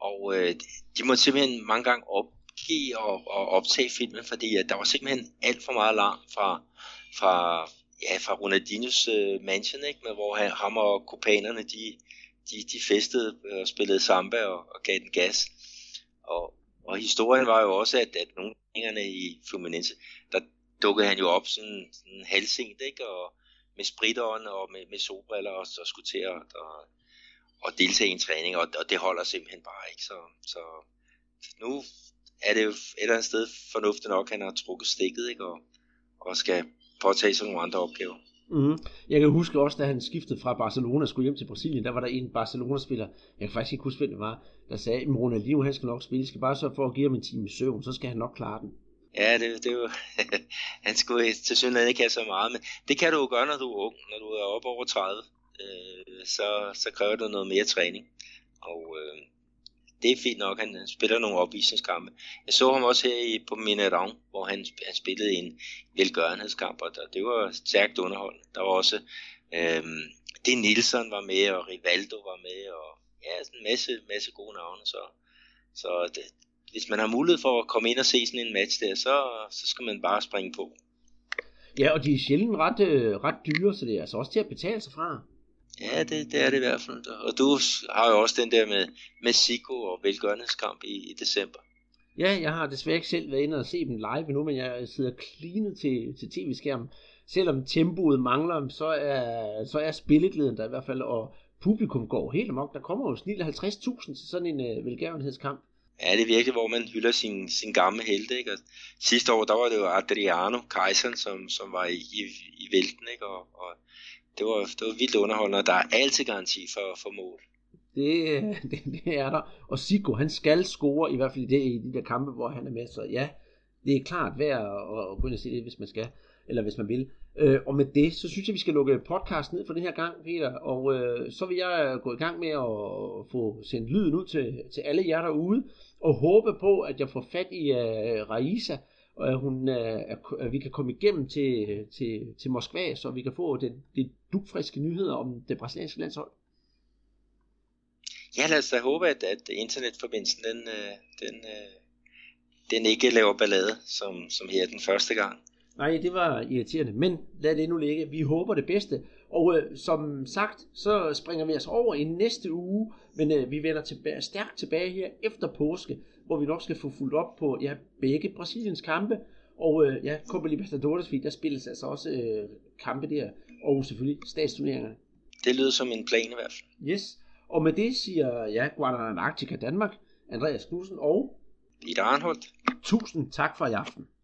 Og øh, de måtte simpelthen mange gange opgive og, og optage filmen, fordi at der var simpelthen alt for meget larm fra, fra, ja, fra Ronaldinhos øh, mansion, ikke? Med, hvor han, ham og kupanerne, de... De, de festede og spillede samba og, og gav den gas. Og, og historien var jo også, at, at nogle af i Fluminense, der dukkede han jo op sådan, sådan halvsent, ikke? Og med spritteren og med, med solbriller og, og skulle til at og, og deltage i en træning, og, og det holder simpelthen bare ikke. Så, så nu er det jo et eller andet sted fornuftigt nok, han har trukket stikket, ikke? Og, og skal påtage sig nogle andre opgaver. Mm-hmm. Jeg kan huske også, da han skiftede fra Barcelona og skulle hjem til Brasilien, der var der en Barcelona-spiller, jeg kan faktisk ikke huske, hvem det var, der sagde, at Ronaldinho, han skal nok spille, jeg skal bare så for at give ham en time søvn, så skal han nok klare den. Ja, det, det var han skulle til synligheden ikke have så meget, men det kan du jo gøre, når du er ung, når du er oppe over tredive, øh, så, så kræver du noget mere træning, og øh, det er fint nok, han spiller nogle opvisningskampe. Jeg så ham også her i, på Mineirão, hvor han, han spillede en velgørenhedskamp, og det var stærkt underholdende. Der var også, øhm, det Nielsen var med, og Rivaldo var med, og ja, sådan en masse, masse gode navne. Så, så det, hvis man har mulighed for at komme ind og se sådan en match der, så, så skal man bare springe på. Ja, og de er sjældent ret, øh, ret dyre, så det er altså også til at betale sig fra. Ja, det, det er det i hvert fald. Og du har jo også den der med Mexico og velgørenhedskamp i, i december. Ja, jeg har desværre ikke selv været inde og se dem live nu, men jeg sidder klinet til, til tv-skærmen. Selvom tempoet mangler, så er, så er spilleglæden der i hvert fald, og publikum går helt amok. Der kommer jo snildt halvtreds tusind til sådan en øh, velgørenhedskamp. Ja, det er virkelig, hvor man hylder sin, sin gamle helte, ikke? Og sidste år, der var det jo Adriano Kejseren, som, som var i, i, i vælten, ikke? Og, og det var, det var vildt underholdende, og der er altid garanti for, for mål. Det, det, det er der. Og Zico, han skal score, i hvert fald i, det, i de der kampe, hvor han er med. Så ja, det er klart værd at, at gå ind og se det, hvis man skal, eller hvis man vil. Øh, og med det, så synes jeg, vi skal lukke podcasten ned for den her gang, Peter. Og øh, så vil jeg gå i gang med at få sendt lyden ud til, til alle jer derude, og håbe på, at jeg får fat i uh, Raisa, og at, hun, uh, at vi kan komme igennem til, til, til Moskva, så vi kan få den, de dugfriske nyheder om det brasilianske landshold. Ja, lad os da håbe, at, at internetforbindelsen den, den, den ikke laver ballade, som, som her den første gang. Nej, det var irriterende, men lad det nu ligge. Vi håber det bedste, og øh, som sagt, så springer vi os over i næste uge, men øh, vi vender tilbage, stærkt tilbage her efter påske, hvor vi nok skal få fuldt op på ja, begge Brasiliens kampe, og øh, ja, Copa Libertadores, der spilles altså også øh, kampe der, og selvfølgelig statsturneringerne. Det lyder som en plan i hvert fald. Yes, og med det siger jeg, Guadalajara Arctica Danmark, Andreas Knudsen og Peter Arnholdt. Tusind tak for i aften.